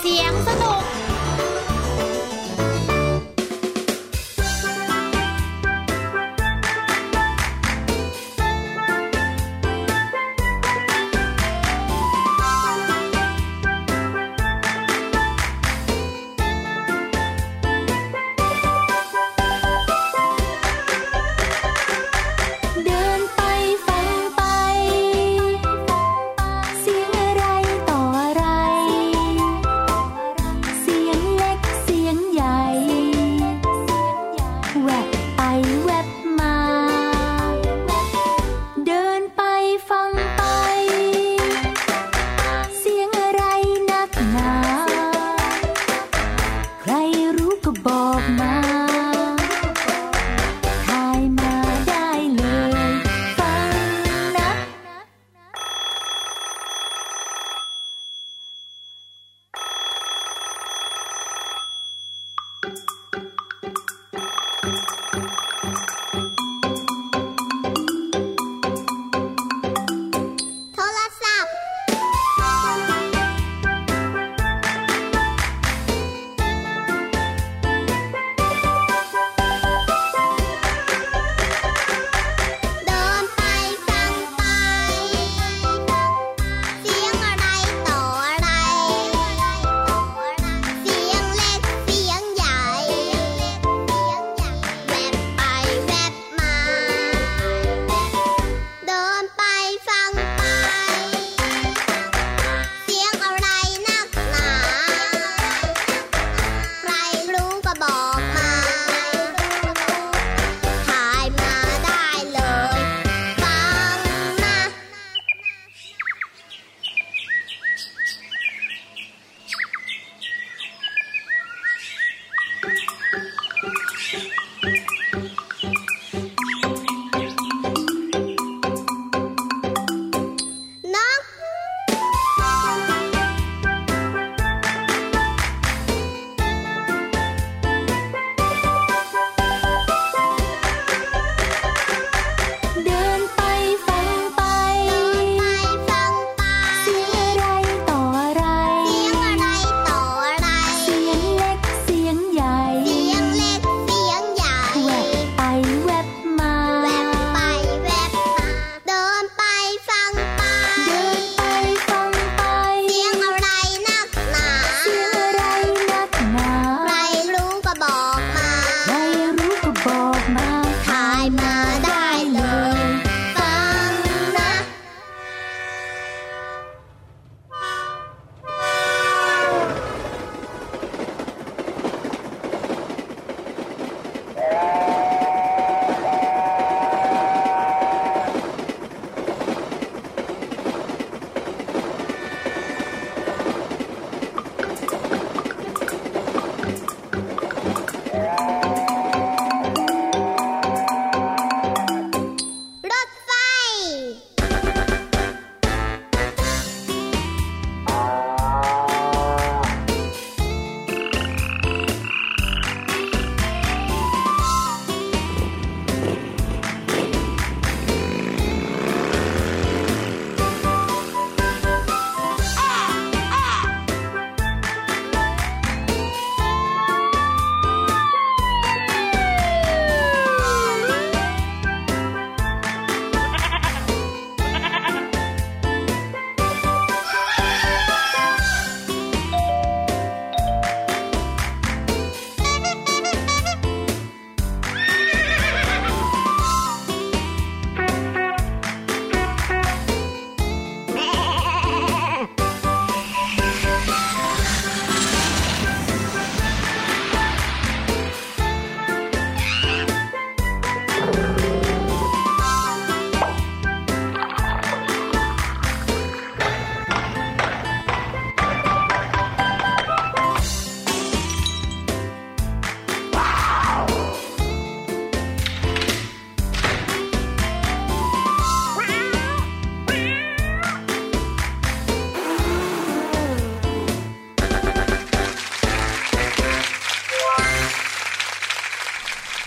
เสียงสนุก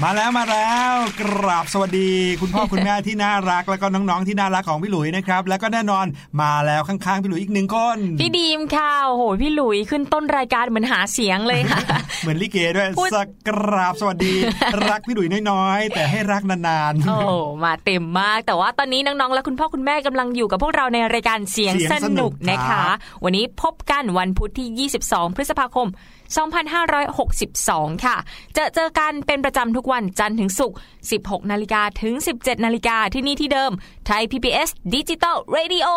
มาแล้วกราบสวัสดีคุณพ่อคุณแม่ที่น่ารักแล้วก็น้องๆที่น่ารักของพี่หลุยนะครับแล้วก็แน่นอนมาแล้วข้างๆพี่หลุยอีกหนึ่งคนพี่ดีมค่ะโอ้โหพี่หลุยขึ้นต้นรายการเหมือนหาเสียงเลยค่ะ เหมือนลิเกด้วยสักกราบสวัสดีรักพี่หลุยน้อยๆแต่ให้รักนานๆโอ้มาเต็มมากแต่ว่าตอนนี้น้องๆและคุณพ่อคุณแม่กำลังอยู่กับพวกเราในรายการเสียงสนุกนะคะวันนี้พบกันวันพุธที่22พฤษภาคม2562ค่ะจะเจอกันเป็นประจำทุกวันจันทร์ถึงศุกร์ 16:00 นถึง 17:00 นที่นี่ที่เดิมไทย PBS Digital Radio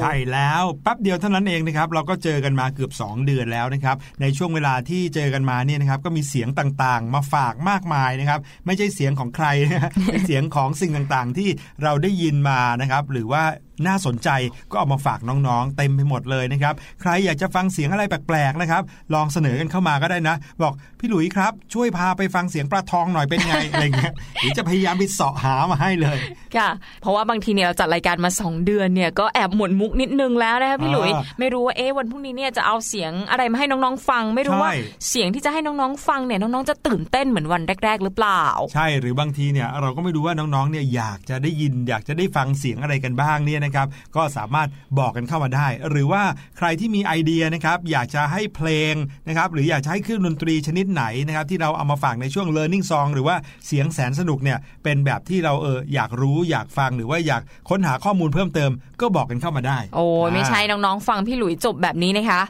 ใช่แล้วแป๊บเดียวเท่านั้นเองนะครับเราก็เจอกันมาเกือบ2เดือนแล้วนะครับในช่วงเวลาที่เจอกันมาเนี่ยนะครับก็มีเสียงต่างๆมาฝากมากมายนะครับไม่ใช่เสียงของใครนะเป็นเสียงของสิ่งต่างๆที่เราได้ยินมานะครับหรือว่าน่าสนใจก็เอามาฝากน้องๆเต็มไปหมดเลยนะครับใครอยากจะฟังเสียงอะไรแปลกๆนะครับลองเสนอกันเข้ามาก็ได้นะบอกพี่หลุยครับช่วยพาไปฟังเสียงปลาทองหน่อยเป็นไง อะไรเงี้ยหรือจะพยายามไปเสาะหามาให้เลยค่ะเพราะว่าบางทีเนี่ยเราจัดรายการมา2เดือนเนี่ยก็แอบหมดมุกนิดนึงแล้วนะคะพี่หลุยไม่รู้ว่าวันพรุ่งนี้เนี่ยจะเอาเสียงอะไรมาให้น้องๆฟังไม่รู้ว่าเสียงที่จะให้น้องๆฟังเนี่ยน้องๆจะตื่นเต้นเหมือนวันแรกๆหรือเปล่าใช่หรือบางทีเนี่ยเราก็ไม่รู้ว่าน้องๆเนี่ยอยากจะได้ยินอยากจะได้ฟังเสียงอะไรกันบ้างเนี่ยนะครับก็สามารถบอกกันเข้ามาได้หรือว่าใครที่มีไอเดียนะครับอยากจะให้เพลงนะครับหรืออยากจะให้เครื่องดนตรีชนิดไหนนะครับที่เราเอามาฝากในช่วง Learning Song หรือว่าเสียงแสนสนุกเนี่ยเป็นแบบที่เราอยากรู้อยากฟังหรือว่าอยากค้นหาข้อมูลเพิ่มเติมก็บอกกันเข้ามาได้โอ้ไม่ใช่น้องๆฟังพี่หลุยจบแบบนี้นะคะ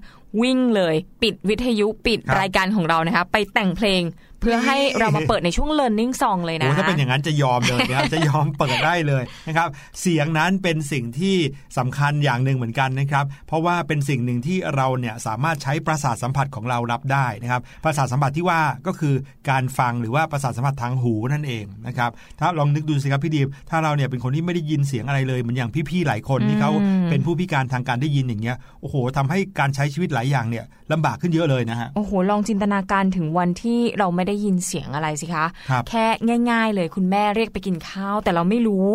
วิ่งเลยปิดวิทยุปิดรายการของเรานะคะไปแต่งเพลงเพื่อให้เรามาเปิดในช่วง Learning Song เลยนะถ้าเป็นอย่างนั้นจะยอมเลยนะครับจะยอมเปิดได้เลยนะครับเสียงนั้นเป็นสิ่งที่สำคัญอย่างหนึ่งเหมือนกันนะครับเพราะว่าเป็นสิ่งหนึ่งที่เราเนี่ยสามารถใช้ประสาทสัมผัสของเรารับได้นะครับประสาทสัมผัสที่ว่าก็คือการฟังหรือว่าประสาทสัมผัสทางหูนั่นเองนะครับถ้าลองนึกดูสิครับพี่ดีมถ้าเราเนี่ยเป็นคนที่ไม่ได้ยินเสียงอะไรเลยเหมือนอย่างพี่ๆหลายคนที่เขาเป็นผู้พิการทางการได้ยินอย่างเงี้ยโอ้โหทำให้การใช้ชีวิตหลายอย่างเนี่ยลำบากขึ้นเยอะเลยนะฮะโอ้โหลองจินตนาการถึงวันที่เราไม่ได้ยินเสียงอะไรสิคะแค่ง่ายๆเลยคุณแม่เรียกไปกินข้าวแต่เราไม่รู้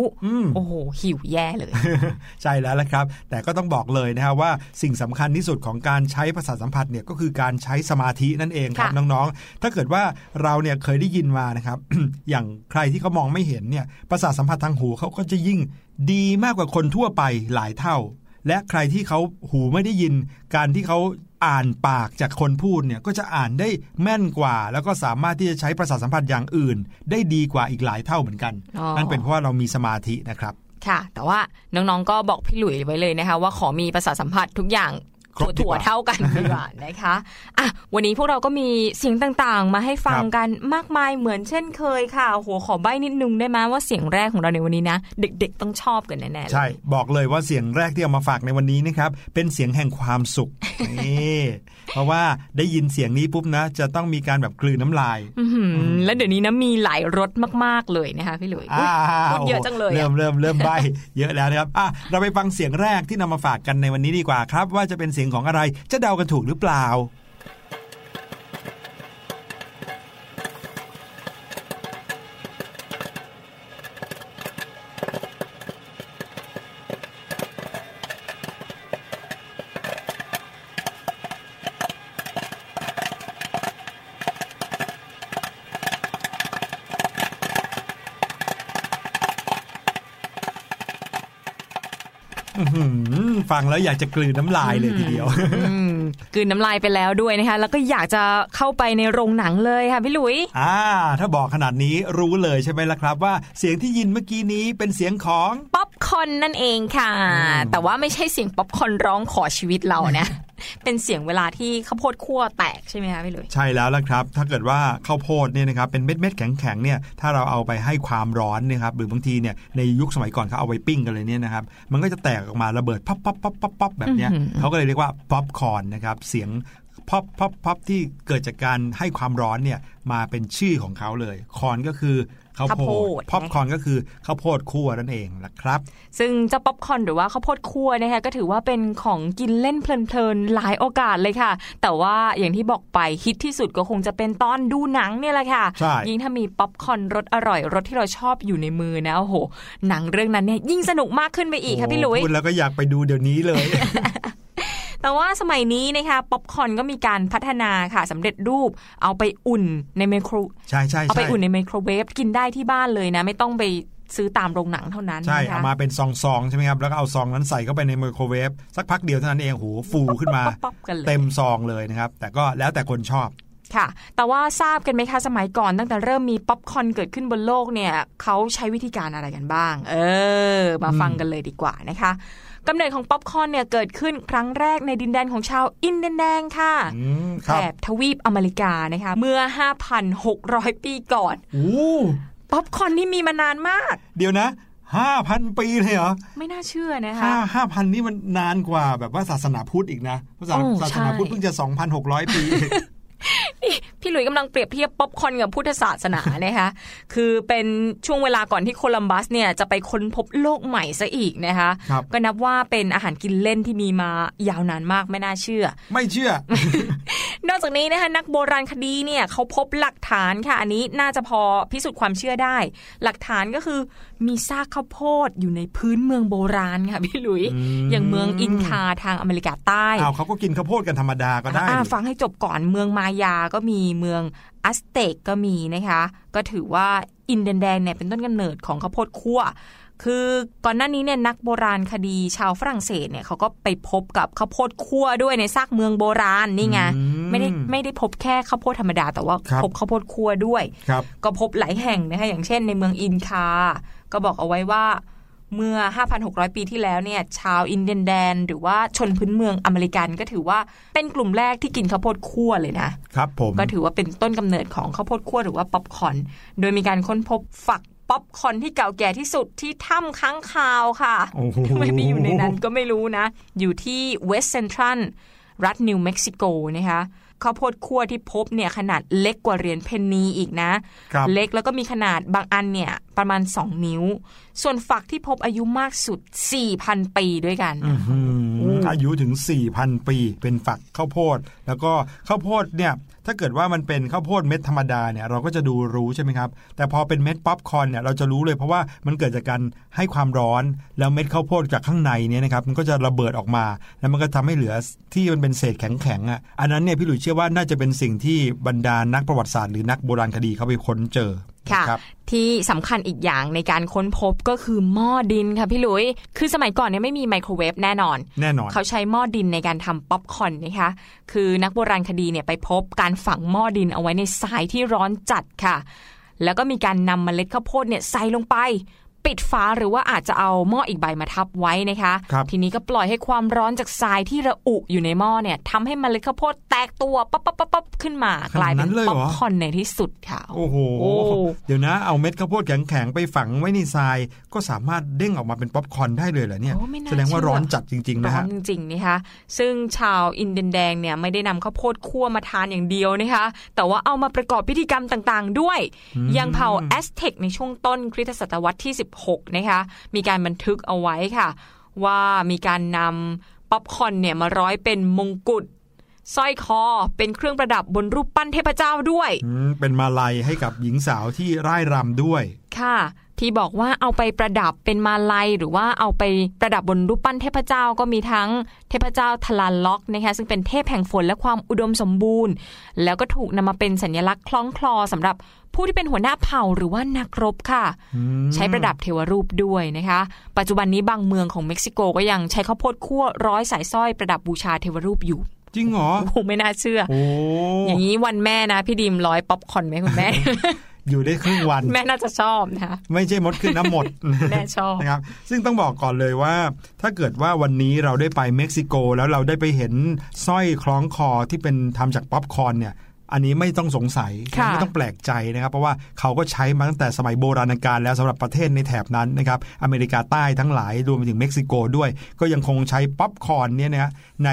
โอ้โหหิวแย่เลย ใช่แล้วละครับแต่ก็ต้องบอกเลยนะครับว่าสิ่งสำคัญที่สุดของการใช้ประสาทสัมผัสเนี่ยก็คือการใช้สมาธินั่นเองครับน้องๆถ้าเกิดว่าเราเนี่ยเคยได้ยินมานะครับ อย่างใครที่เขามองไม่เห็นเนี่ยประสาทสัมผัสทางหูเขาก็จะยิ่งดีมากกว่าคนทั่วไปหลายเท่าและใครที่เขาหูไม่ได้ยินการที่เขาอ่านปากจากคนพูดเนี่ยก็จะอ่านได้แม่นกว่าแล้วก็สามารถที่จะใช้ประสาทสัมผัสอย่างอื่นได้ดีกว่าอีกหลายเท่าเหมือนกันนั่นเป็นเพราะว่าเรามีสมาธินะครับค่ะแต่ว่าน้องๆก็บอกพี่หลุยไว้เลยนะคะว่าขอมีประสาทสัมผัสทุกอย่างถั่วเท่ากันดีกว่านะคะอ่ะวันนี้พวกเราก็มีเสียงต่างๆมาให้ฟังกันมากมายเหมือนเช่นเคยค่ะโหขอใบ้นิดนึงได้ไหมว่าเสียงแรกของเราในวันนี้นะเด็กๆต้องชอบกันแน่ๆใช่บอกเลยว่าเสียงแรกที่เอามาฝากในวันนี้นะครับเป็นเสียงแห่งความสุขนี่เพราะว่าได้ยินเสียงนี้ปุ๊บนะจะต้องมีการแบบกลืนน้ำลายแล้วเดี๋ยวนี้นะมีหลายรสมากๆเลยนะคะพี่หลุยคนเยอะจังเลยเริ่มใบ้เยอะแล้วนะครับอ่ะเราไปฟังเสียงแรกที่นำมาฝากกันในวันนี้ดีกว่าครับว่าจะเป็นเสียงของอะไรจะเดากันถูกหรือเปล่าฟังแล้วอยากจะกลืนน้ำลายเลยทีเดียวกลืนน้ำลายไปแล้วด้วยนะคะแล้วก็อยากจะเข้าไปในโรงหนังเลยค่ะพี่หลุยถ้าบอกขนาดนี้รู้เลยใช่ไหมล่ะครับว่าเสียงที่ยินเมื่อกี้นี้เป็นเสียงของป๊อปคอร์นนั่นเองค่ะแต่ว่าไม่ใช่เสียงป๊อปคอร์นร้องขอชีวิตเรานะ เป็นเสียงเวลาที่ข้าวโพดคั่วแตกใช่ไหมคะพี่หลุยใช่แล้วล่ะครับถ้าเกิดว่าข้าวโพดเนี่ยนะครับเป็นเม็ดๆแข็งๆเนี่ยถ้าเราเอาไปให้ความร้อนเนี่ยครับหรือบางทีเนี่ยในยุคสมัยก่อนเขาเอาไว้ปิ้งกันเลยเนี่ยนะครับมันก็จะแตกออกมาระเบิดป๊อปๆๆๆแบบเนี้ยเขาก็เลยเรียกว่าป๊อปคอร์นนะครับเสียงป๊อปที่เกิดจากการให้ความร้อนเนี่ยมาเป็นชื่อของเขาเลยคอร์นก็คือข้าวโพดป๊อปคอร์นก็คือข้าวโพดคั่วนั่นเองนะครับซึ่งเจ้าป๊อปคอร์นหรือว่าข้าวโพดคั่วนะคะก็ถือว่าเป็นของกินเล่นเพลินๆหลายโอกาสเลยค่ะแต่ว่าอย่างที่บอกไปฮิตที่สุดก็คงจะเป็นตอนดูหนังเนี่ยแหละค่ะยิ่งถ้ามีป๊อปคอร์นรสอร่อยรสที่เราชอบอยู่ในมือนะโอ้โหหนังเรื่องนั้นเนี่ยยิ่งสนุกมากขึ้นไปอีกค่ะพี่หลุยพูดแล้วก็อยากไปดูเดี๋ยวนี้เลย แต่ว่าสมัยนี้นะคะป๊อปคอร์นก็มีการพัฒนาค่ะสำเร็จรูปเอาไปอุ่นในไมโครใช่ใช่เอาไปอุ่นในไมโครเวฟกินได้ที่บ้านเลยนะไม่ต้องไปซื้อตามโรงหนังเท่านั้นใช่เอามาเป็นซองๆใช่ไหมครับแล้วก็เอาซองนั้นใส่เข้าไปในไมโครเวฟสักพักเดียวเท่านั้นเองโหฟูขึ้นมาเต็มซองเลยนะครับแต่ก็แล้วแต่คนชอบค่ะแต่ว่าทราบกันไหมคะสมัยก่อนตั้งแต่เริ่มมีป๊อปคอร์นเกิดขึ้นบนโลกเนี่ยเขาใช้วิธีการอะไรกันบ้างมาฟังกันเลยดีกว่านะคะกำเนิดของป๊อปคอร์นเนี่ยเกิดขึ้นครั้งแรกในดินแดนของชาวอินเดียนแดงค่ะแถบทวีปอเมริกานะคะเมื่อ 5,600 ปีก่อนป๊อปคอร์นนี่มีมานานมากเดี๋ยวนะ 5,000 ปีเลยเหรอไม่น่าเชื่อนะคะ 5,000 นี่มันนานกว่าแบบว่าศาสนาพุทธอีกนะศาสนาพุทธเพิ่งจะ 2,600 ปีพี่หลุยกำลังเปรียบเทียบป๊อปคอร์นกับพุทธศาสนานะคะคือเป็นช่วงเวลาก่อนที่โคลัมบัสเนี่ยจะไปค้นพบโลกใหม่ซะอีกนะคะก็นับว่าเป็นอาหารกินเล่นที่มีมายาวนานมากไม่น่าเชื่อไม่เชื่อ นอกจากนี้นะคะนักโบราณคดีเนี่ยเขาพบหลักฐานค่ะอันนี้น่าจะพอพิสูจน์ความเชื่อได้หลักฐานก็คือมีซากข้าวโพดอยู่ในพื้นเมืองโบราณค่ะพี่หลุยอย่างเมืองอินคาทางอเมริกาใต้เขาก็กินข้าวโพดกันธรรมดาก็ได้ฟังให้จบก่อนเมืองมายาก็มีเมืองอัสเต็กก็มีนะคะก็ถือว่าอินเดียนแดงเนี่ยเป็นต้นกำเนิดของข้าวโพดคั่วคือก่อนหน้านี้เนี่ยนักโบราณคดีชาวฝรั่งเศสเนี่ยเขาก็ไปพบกับข้าวโพดคั่วด้วยในซากเมืองโบราณนี่ไงไม่ได้พบแค่ข้าวโพดธรรมดาแต่ว่าพบข้าวโพดคั่วด้วยก็พบหลายแห่งนะคะอย่างเช่นในเมืองอินคาก็บอกเอาไว้ว่าเมื่อ 5,600 ปีที่แล้วเนี่ยชาวอินเดียนแดนหรือว่าชนพื้นเมืองอเมริกันก็ถือว่าเป็นกลุ่มแรกที่กินข้าวโพดคั่วเลยนะครับผมก็ถือว่าเป็นต้นกำเนิดของข้าวโพดคั่วหรือว่าป๊อปคอร์นโดยมีการค้นพบฝักป๊อปคอร์นที่เก่าแก่ที่สุดที่ถ้ำค้างคาวค่ะทำไมไปอยู่ในนั้นก็ไม่รู้นะอยู่ที่เวสต์เซนทรัลรัฐนิวเม็กซิโกนะคะข้าวโพดคั่วที่พบเนี่ยขนาดเล็กกว่าเหรียญเพนนีอีกนะเล็กแล้วก็มีขนาดบางอันเนี่ยประมาณ2นิ้วส่วนฝักที่พบอายุมากสุด 4,000 ปีด้วยกัน อายุถึง 4,000 ปีเป็นฝักข้าวโพดแล้วก็ข้าวโพดเนี่ยถ้าเกิดว่ามันเป็นข้าวโพดเม็ดธรรมดาเนี่ยเราก็จะดูรู้ใช่ไหมครับแต่พอเป็นเม็ดป๊อปคอร์นเนี่ยเราจะรู้เลยเพราะว่ามันเกิดจากการให้ความร้อนแล้วเม็ดข้าวโพดจากข้างในเนี่ยนะครับมันก็จะระเบิดออกมาแล้วมันก็ทำให้เหลือที่มันเป็นเศษแข็งๆอ่ะอันนั้นเนี่ยพี่หลุยเชื่อว่าน่าจะเป็นสิ่งที่บรรดานักประวัติศาสตร์หรือนักโบราณคดีเขาไปค้นเจอค่ะที่สำคัญอีกอย่างในการค้นพบก็คือหม้อดินค่ะพี่หลุยคือสมัยก่อนเนี่ยไม่มีไมโครเวฟแน่นอนเขาใช้หม้อดินในการทำป๊อปคอร์นนะคะคือนักโบราณคดีเนี่ยไปพบการฝังหม้อดินเอาไว้ในทรายที่ร้อนจัดค่ะแล้วก็มีการนำเมล็ดข้าวโพดเนี่ยใส่ลงไปปิดฝาหรือว่าอาจจะเอาหม้ออีกใบมาทับไว้นะคะทีนี้ก็ปล่อยให้ความร้อนจากทรายที่ระอุอยู่ในหม้อเนี่ยทำให้เมล็ดข้าวโพดแตกตัวปั๊บขึ้นมากลายเป็นป๊อปคอร์นในที่สุดค่ะโอ้โหเดี๋ยวนะเอาเม็ดข้าวโพดแข็งๆไปฝังไว้ในทรายก็สามารถเด้งออกมาเป็นป๊อปคอร์นได้เลยเหรอเนี่ยแสดงว่าร้อนจัดจริงๆนะฮะร้อนจริงๆนะคะซึ่งชาวอินเดียนแดงเนี่ยไม่ได้นำข้าวโพดคั่วมาทานอย่างเดียวนะคะแต่ว่าเอามาประกอบพิธีกรรมต่างๆด้วยยังเผ่าแอสเท็กในช่วงต้นคริสตศตวรรษที่16นะคะมีการบันทึกเอาไว้ค่ะว่ามีการนำป๊อปคอร์นเนี่ยมาร้อยเป็นมงกุฎสร้อยคอเป็นเครื่องประดับบนรูปปั้นเทพเจ้าด้วยเป็นมาลัยให้กับหญิงสาวที่ร่ายรำด้วยค่ะที่บอกว่าเอาไปประดับเป็นมาลัยหรือว่าเอาไปประดับบนรูปปั้นเทพเจ้าก็มีทั้งเทพเจ้าทลาล็อกนะคะซึ่งเป็นเทพแห่งฝนและความอุดมสมบูรณ์แล้วก็ถูกนำมาเป็นสัญลักษณ์คล้องคลอสำหรับผู้ที่เป็นหัวหน้าเผ่าหรือว่านักรบค่ะใช้ประดับเทวรูปด้วยนะคะปัจจุบันนี้บางเมืองของเม็กซิโกก็ยังใช้ข้าวโพดคั่วร้อยสายสร้อยประดับบูชาเทวรูปอยู่จริงเหรอผมไม่น่าเชื่ออย่างนี้วันแม่นะพี่ดิมร้อยป๊อปคอร์นไหมคุณแม่ อยู่ได้ครึ่งวันแม่น่าจะชอบนะคะไม่ใช่มดขึ้นน้ำหมดแม่ชอบนะครับซึ่งต้องบอกก่อนเลยว่าถ้าเกิดว่าวันนี้เราได้ไปเม็กซิโกแล้วเราได้ไปเห็นสร้อยคล้องคอที่เป็นทำจากป๊อปคอร์นเนี่ยอันนี้ไม่ต้องสงสัยไม่ต้องแปลกใจนะครับเพราะว่าเขาก็ใช้มาตั้งแต่สมัยโบราณกาลแล้วสำหรับประเทศในแถบนั้นนะครับอเมริกาใต้ทั้งหลายรวมไปถึงเม็กซิโกด้วยก็ยังคงใช้ป๊อปคอร์นเนี่ยนะใน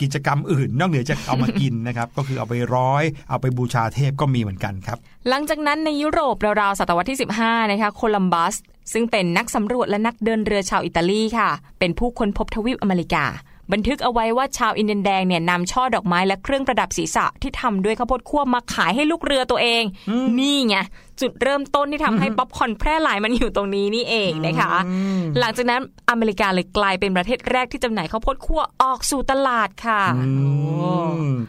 กิจกรรมอื่นนอกเหนือจากเอามากินนะครับก็คือเอาไปร้อยเอาไปบูชาเทพก็มีเหมือนกันครับหลังจากนั้นในยุโรปราวๆศตวรรษที่15นะคะโคลัมบัสซึ่งเป็นนักสำรวจและนักเดินเรือชาวอิตาลีค่ะเป็นผู้ค้นพบทวีปอเมริกา บันทึกเอาไว้ว่าชาวอินเดียนแดงเนี่ยนำช่อดอกไม้และเครื่องประดับศีรษะที่ทำด้วยข้าวโพดคั่วมาขายให้ลูกเรือตัวเองนี่ไงจุดเริ่มต้นที่ทำให้ป๊อปคอร์นแพร่หลายมันอยู่ตรงนี้นี่เองนะคะหลังจากนั้นอเมริกาเลยกลายเป็นประเทศแรกที่จำหน่ายข้าวโพดคั่วออกสู่ตลาดค่ะ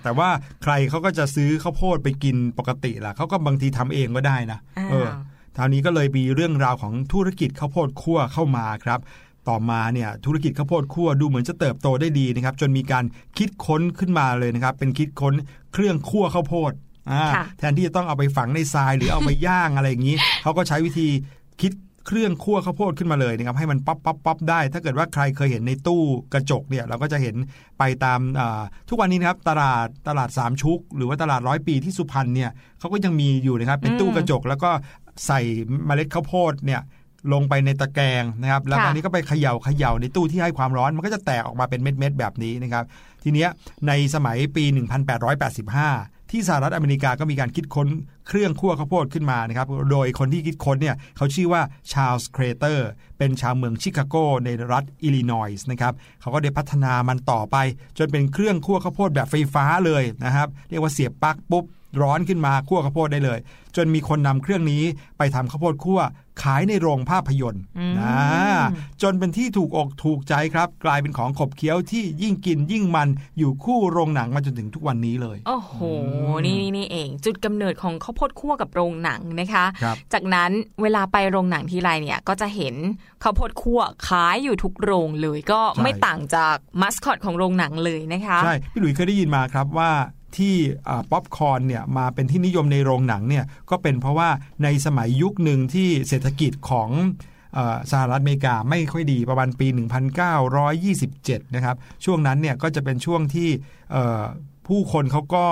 แต่ว่าใครเขาก็จะซื้อข้าวโพดไปกินปกติล่ะเขาก็บางทีทำเองก็ได้นะคราวนี้ก็เลยมีเรื่องราวของธุรกิจข้าวโพดคั่วเข้ามาครับต่อมาเนี่ยธุรกิจข้าวโพดคั่วดูเหมือนจะเติบโตได้ดีนะครับจนมีการคิดค้นขึ้นมาเลยนะครับเป็นคิดค้นเครื่องคั่วข้าวโพดแทนที่จะต้องเอาไปฝังในทรายหรือเอาไปย่างอะไรอย่างนี้ เขาก็ใช้วิธีคิดเครื่องคั่วข้าวโพดขึ้นมาเลยนะครับให้มันป๊อปได้ถ้าเกิดว่าใครเคยเห็นในตู้กระจกเนี่ยเราก็จะเห็นไปตามทุกวันนี้นะครับตลาดสามชุกหรือว่าตลาดร้อยปีที่สุพรรณเนี่ยเขาก็ยังมีอยู่นะครับเป็นตู้กระจกแล้วก็ใส่เมล็ดข้าวโพดเนี่ยลงไปในตะแกรงนะครับแล้วอันนี้ก็ไปเขย่าในตู้ที่ให้ความร้อนมันก็จะแตกออกมาเป็นเม็ดๆแบบนี้นะครับทีเนี้ยในสมัยปี1885ที่สหรัฐอเมริกาก็มีการคิดค้นเครื่องคั่วข้าวโพดขึ้นมานะครับโดยคนที่คิดค้นเนี่ยเขาชื่อว่าชาร์ลส์เครเตอร์เป็นชาวเมืองชิคาโกในรัฐอิลลินอยส์นะครับเขาก็ได้พัฒนามันต่อไปจนเป็นเครื่องคั่วข้าวโพดแบบไฟฟ้าเลยนะครับเรียกว่าเสียบปลั๊กปุ๊บร้อนขึ้นมาคั่วข้าวโพดได้เลยจนมีคนนำเครื่องนี้ไปทำข้าวโพดคั่วขายในโรงภาพยนตร์จนเป็นที่ถูกอกถูกใจครับกลายเป็นของขบเคี้ยวที่ยิ่งกินยิ่งมันอยู่คู่โรงหนังมาจนถึงทุกวันนี้เลยโอ้โหนี่เองจุดกำเนิดของข้าวโพดคั่วกับโรงหนังนะคะจากนั้นเวลาไปโรงหนังทีไรเนี่ยก็จะเห็นข้าวโพดคั่วขายอยู่ทุกโรงเลยก็ไม่ต่างจากมัสคอตของโรงหนังเลยนะคะใช่พี่หลุยส์เคยได้ยินมาครับว่าที่ป๊อปคอร์นเนี่ยมาเป็นที่นิยมในโรงหนังเนี่ยก็เป็นเพราะว่าในสมัยยุคหนึ่งที่เศรษฐกิจของสหรัฐอเมริกาไม่ค่อยดีประมาณปี1927นะครับช่วงนั้นเนี่ยก็จะเป็นช่วงที่ผู้คนเขาก็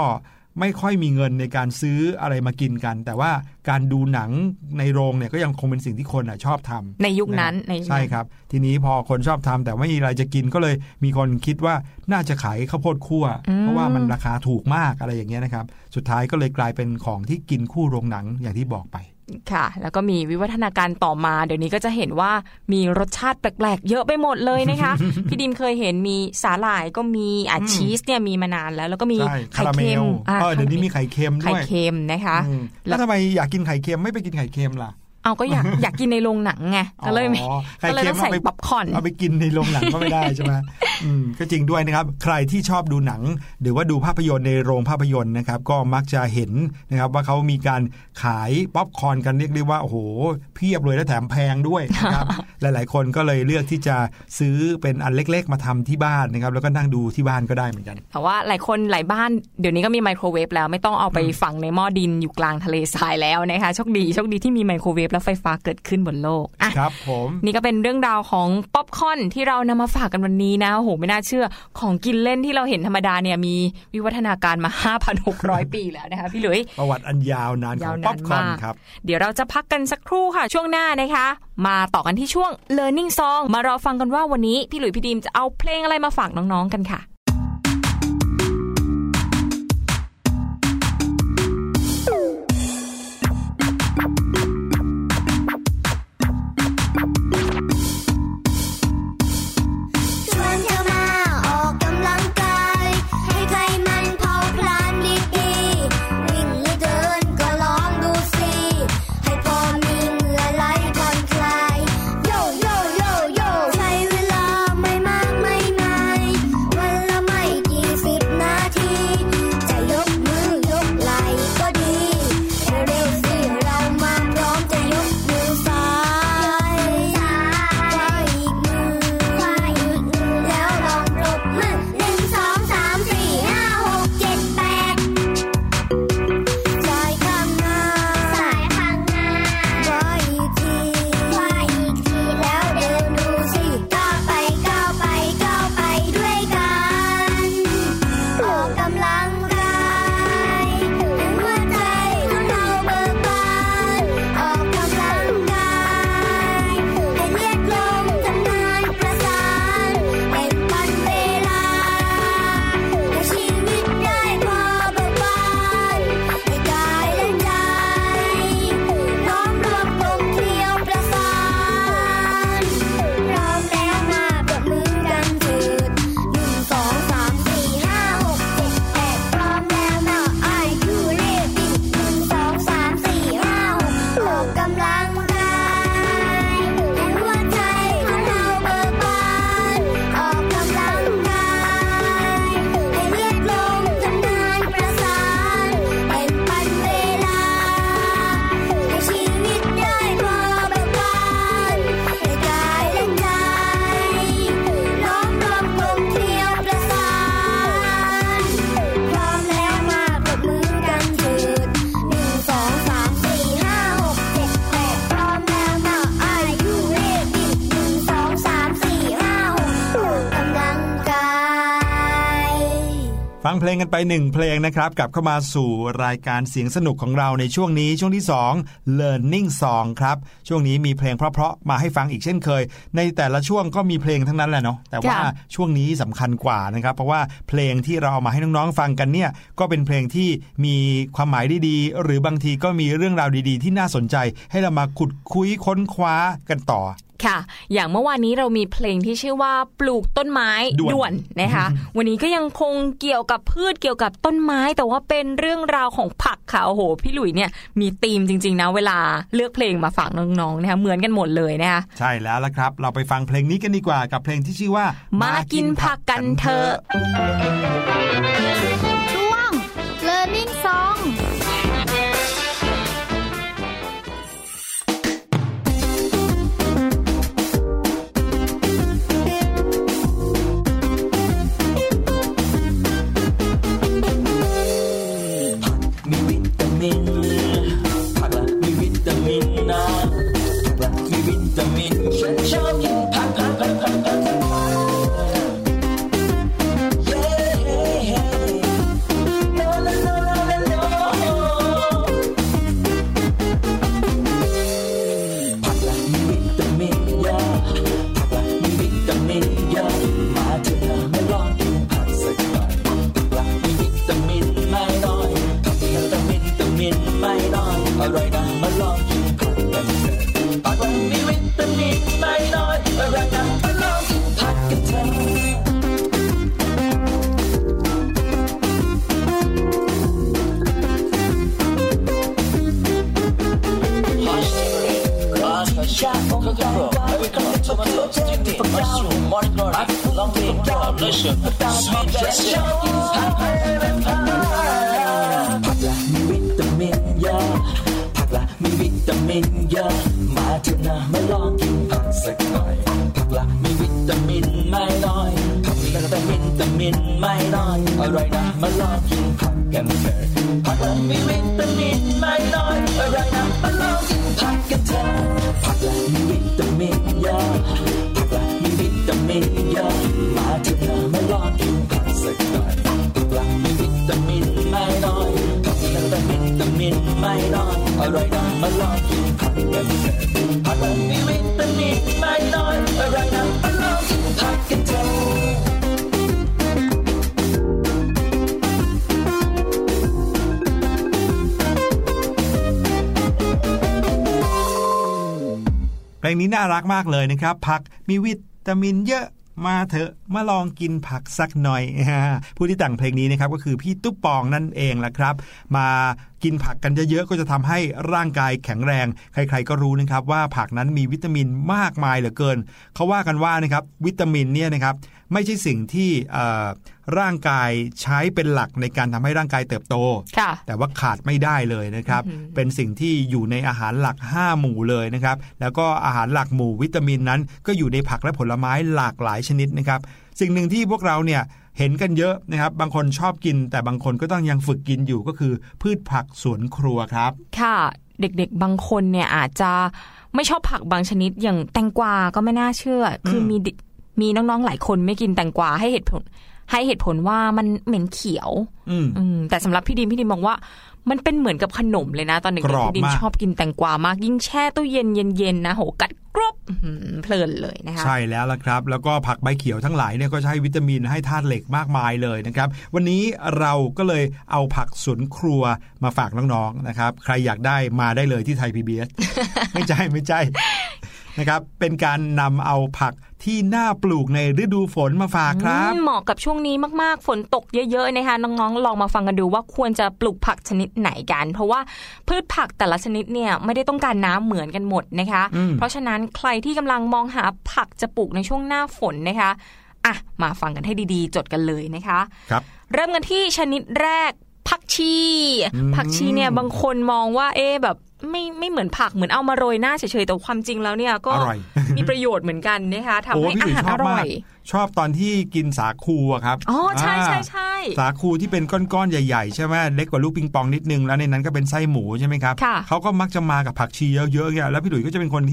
ไม่ค่อยมีเงินในการซื้ออะไรมากินกันแต่ว่าการดูหนังในโรงเนี่ยก็ยังคงเป็นสิ่งที่คนชอบทำในยุคนั้นใช่ครับทีนี้พอคนชอบทำแต่ไม่มีอะไรจะกินก็เลยมีคนคิดว่าน่าจะขายข้าวโพดคั่วเพราะว่ามันราคาถูกมากอะไรอย่างเงี้ยนะครับสุดท้ายก็เลยกลายเป็นของที่กินคู่โรงหนังอย่างที่บอกไปค่ะแล้วก็มีวิวัฒนาการต่อมาเดี๋ยวนี้ก็จะเห็นว่ามีรสชาติแปลกๆเยอะไปหมดเลยนะคะ พี่ดิมเคยเห็นมีสาหร่ายก็มีชีสเนี่ยมีมานานแล้วก็มีไข่เค็มเดี๋ยวนี้มีไข่เค็มด้วยไข่เค็มนะคะแล้วทำไมอยากกินไข่เค็มไม่ไปกินไข่เค็มล่ะเอาก็อยากกินในโรงหนังไงก็เลยใส่ป๊อปคอร์นเอาไปกินในโรงหนังก็ไม่ได้ใช่ไหมก็จริงด้วยนะครับใครที่ชอบดูหนังหรือว่าดูภาพยนตร์ในโรงภาพยนตร์นะครับก็มักจะเห็นนะครับว่าเขามีการขายป๊อปคอร์นกันเรียกได้ว่าโอ้โหเพียบเลยและแถมแพงด้วยนะครับหลายๆคนก็เลยเลือกที่จะซื้อเป็นอันเล็กๆมาทำที่บ้านนะครับแล้วก็นั่งดูที่บ้านก็ได้เหมือนกันเพราะว่าหลายบ้านเดี๋ยวนี้ก็มีไมโครเวฟแล้วไม่ต้องเอาไปฝังในหม้อดินอยู่กลางทะเลทรายแล้วนะคะโชคดีที่มีไมโครเวฟและไฟฟ้าเกิดขึ้นบนโลกครับผมนี่ก็เป็นเรื่องราวของป๊อปคอร์นที่เรานำมาฝากกันวันนี้นะโอ้โหไม่น่าเชื่อของกินเล่นที่เราเห็นธรรมดาเนี่ยมีวิวัฒนาการมา 5,600 ปีแล้วนะคะพี่หลุยประวัติอันยาวนานของป๊อปคอร์นครับเดี๋ยวเราจะพักกันสักครู่ค่ะช่วงหน้านะคะมาต่อกันที่ช่วง Learning Song มารอฟังกันว่าวันนี้พี่หลุยพี่ดิมจะเอาเพลงอะไรมาฝากน้องๆกันค่ะ ฟังเพลงกันไป1เพลงนะครับกลับเข้ามาสู่รายการเสียงสนุกของเราในช่วงนี้ช่วงที่2 Learning Song ครับช่วงนี้มีเพลงเพราะๆมาให้ฟังอีกเช่นเคยในแต่ละช่วงก็มีเพลงทั้งนั้นแหละเนาะแต่ว่าช่วงนี้สำคัญกว่านะครับเพราะว่าเพลงที่เราเอามาให้น้องๆฟังกันเนี่ยก็เป็นเพลงที่มีความหมายดีๆหรือบางทีก็มีเรื่องราวดีๆที่น่าสนใจให้เรามาขุดคุยค้นคว้ากันต่อค่ะอย่างเมื่อวานนี้เรามีเพลงที่ชื่อว่าปลูกต้นไม้ด่วนนะคะวันนี้ก็ยังคงเกี่ยวกับพืชเกี่ยวกับต้นไม้แต่ว่าเป็นเรื่องราวของผักค่ะโอ้โหพี่หลุยเนี่ยมีธีมจริงๆนะเวลาเลือกเพลงมาฝากน้องๆนะคะเหมือนกันหมดเลยนะคะใช่แล้วละครับเราไปฟังเพลงนี้กันดีกว่ากับเพลงที่ชื่อว่ามากินผักกันเถอะช่วง Learning Songเพลงนี้น่ารักมากเลยนะครับผักมีวิตามินเยอะมาเถอะมาลองกินผักสักหน่อยผู้ที่แต่งเพลงนี้นะครับก็คือพี่ตุ๊บปองนั่นเองล่ะครับมากินผักกันเยอะๆก็จะทำให้ร่างกายแข็งแรงใครๆก็รู้นะครับว่าผักนั้นมีวิตามินมากมายเหลือเกินเขาว่ากันว่านะครับวิตามินเนี่ยนะครับไม่ใช่สิ่งที่ร่างกายใช้เป็นหลักในการทำให้ร่างกายเติบโตแต่ว่าขาดไม่ได้เลยนะครับเป็นสิ่งที่อยู่ในอาหารหลัก5หมู่เลยนะครับแล้วก็อาหารหลักหมู่วิตามินนั้นก็อยู่ในผักและผลไม้หลากหลายชนิดนะครับสิ่งหนึ่งที่พวกเราเนี่ยเห็นกันเยอะนะครับบางคนชอบกินแต่บางคนก็ต้องยังฝึกกินอยู่ก็คือพืชผักสวนครัวครับค่ะเด็กๆบางคนเนี่ยอาจจะไม่ชอบผักบางชนิดอย่างแตงกวาก็ไม่น่าเชื่อคือมีน้องๆหลายคนไม่กินแตงกวาให้เหตุผลว่ามันเหม็นเขียวแต่สำหรับพี่ดิมมองว่ามันเป็นเหมือนกับขนมเลยนะตอนเด็กๆพี่ดิมชอบกินแตงกวามากยิ่งแช่ตู้เย็นเย็นๆนะโหกัดกรอบเพลินเลยนะคะใช่แล้วล่ะครับแล้วก็ผักใบเขียวทั้งหลายเนี่ยก็ให้วิตามินให้ธาตุเหล็กมากมายเลยนะครับวันนี้เราก็เลยเอาผักสวนครัวมาฝากน้องๆนะครับใครอยากได้มาได้เลยที่ไทย PBS ไม่ใช่นะครับเป็นการนำเอาผักที่น่าปลูกในฤดูฝนมาฝากครับเหมาะกับช่วงนี้มากๆฝนตกเยอะๆนะคะน้องๆลองมาฟังกันดูว่าควรจะปลูกผักชนิดไหนกันเพราะว่าพืชผักแต่ละชนิดเนี่ยไม่ได้ต้องการน้ำเหมือนกันหมดนะคะเพราะฉะนั้นใครที่กำลังมองหาผักจะปลูกในช่วงหน้าฝนนะคะอ่ะมาฟังกันให้ดีๆจดกันเลยนะคะครับเริ่มกันที่ชนิดแรกผักชีเนี่ยบางคนมองว่าเอ๊ะแบบไม่เหมือนผักเหมือนเอามาโรยหน้าเฉยๆแต่ความจริงแล้วเนี่ยก็มีประโยชน์เหมือนกันนะคะทำให้อาหารอร่อยชอบตอนที่กินสาคูครับอ๋อใช่ๆๆสาคูที่เป็นก้อนๆใหญ่ๆใช่ไหมเล็กกว่าลูกปิงปองนิดนึงแล้วในนั้นก็เป็นไส้หมูใช่ไหมครับเขาก็มักจะมากับผักชีเยอะๆเนี่ยแล้วพี่ดุยก็จะเป็นคน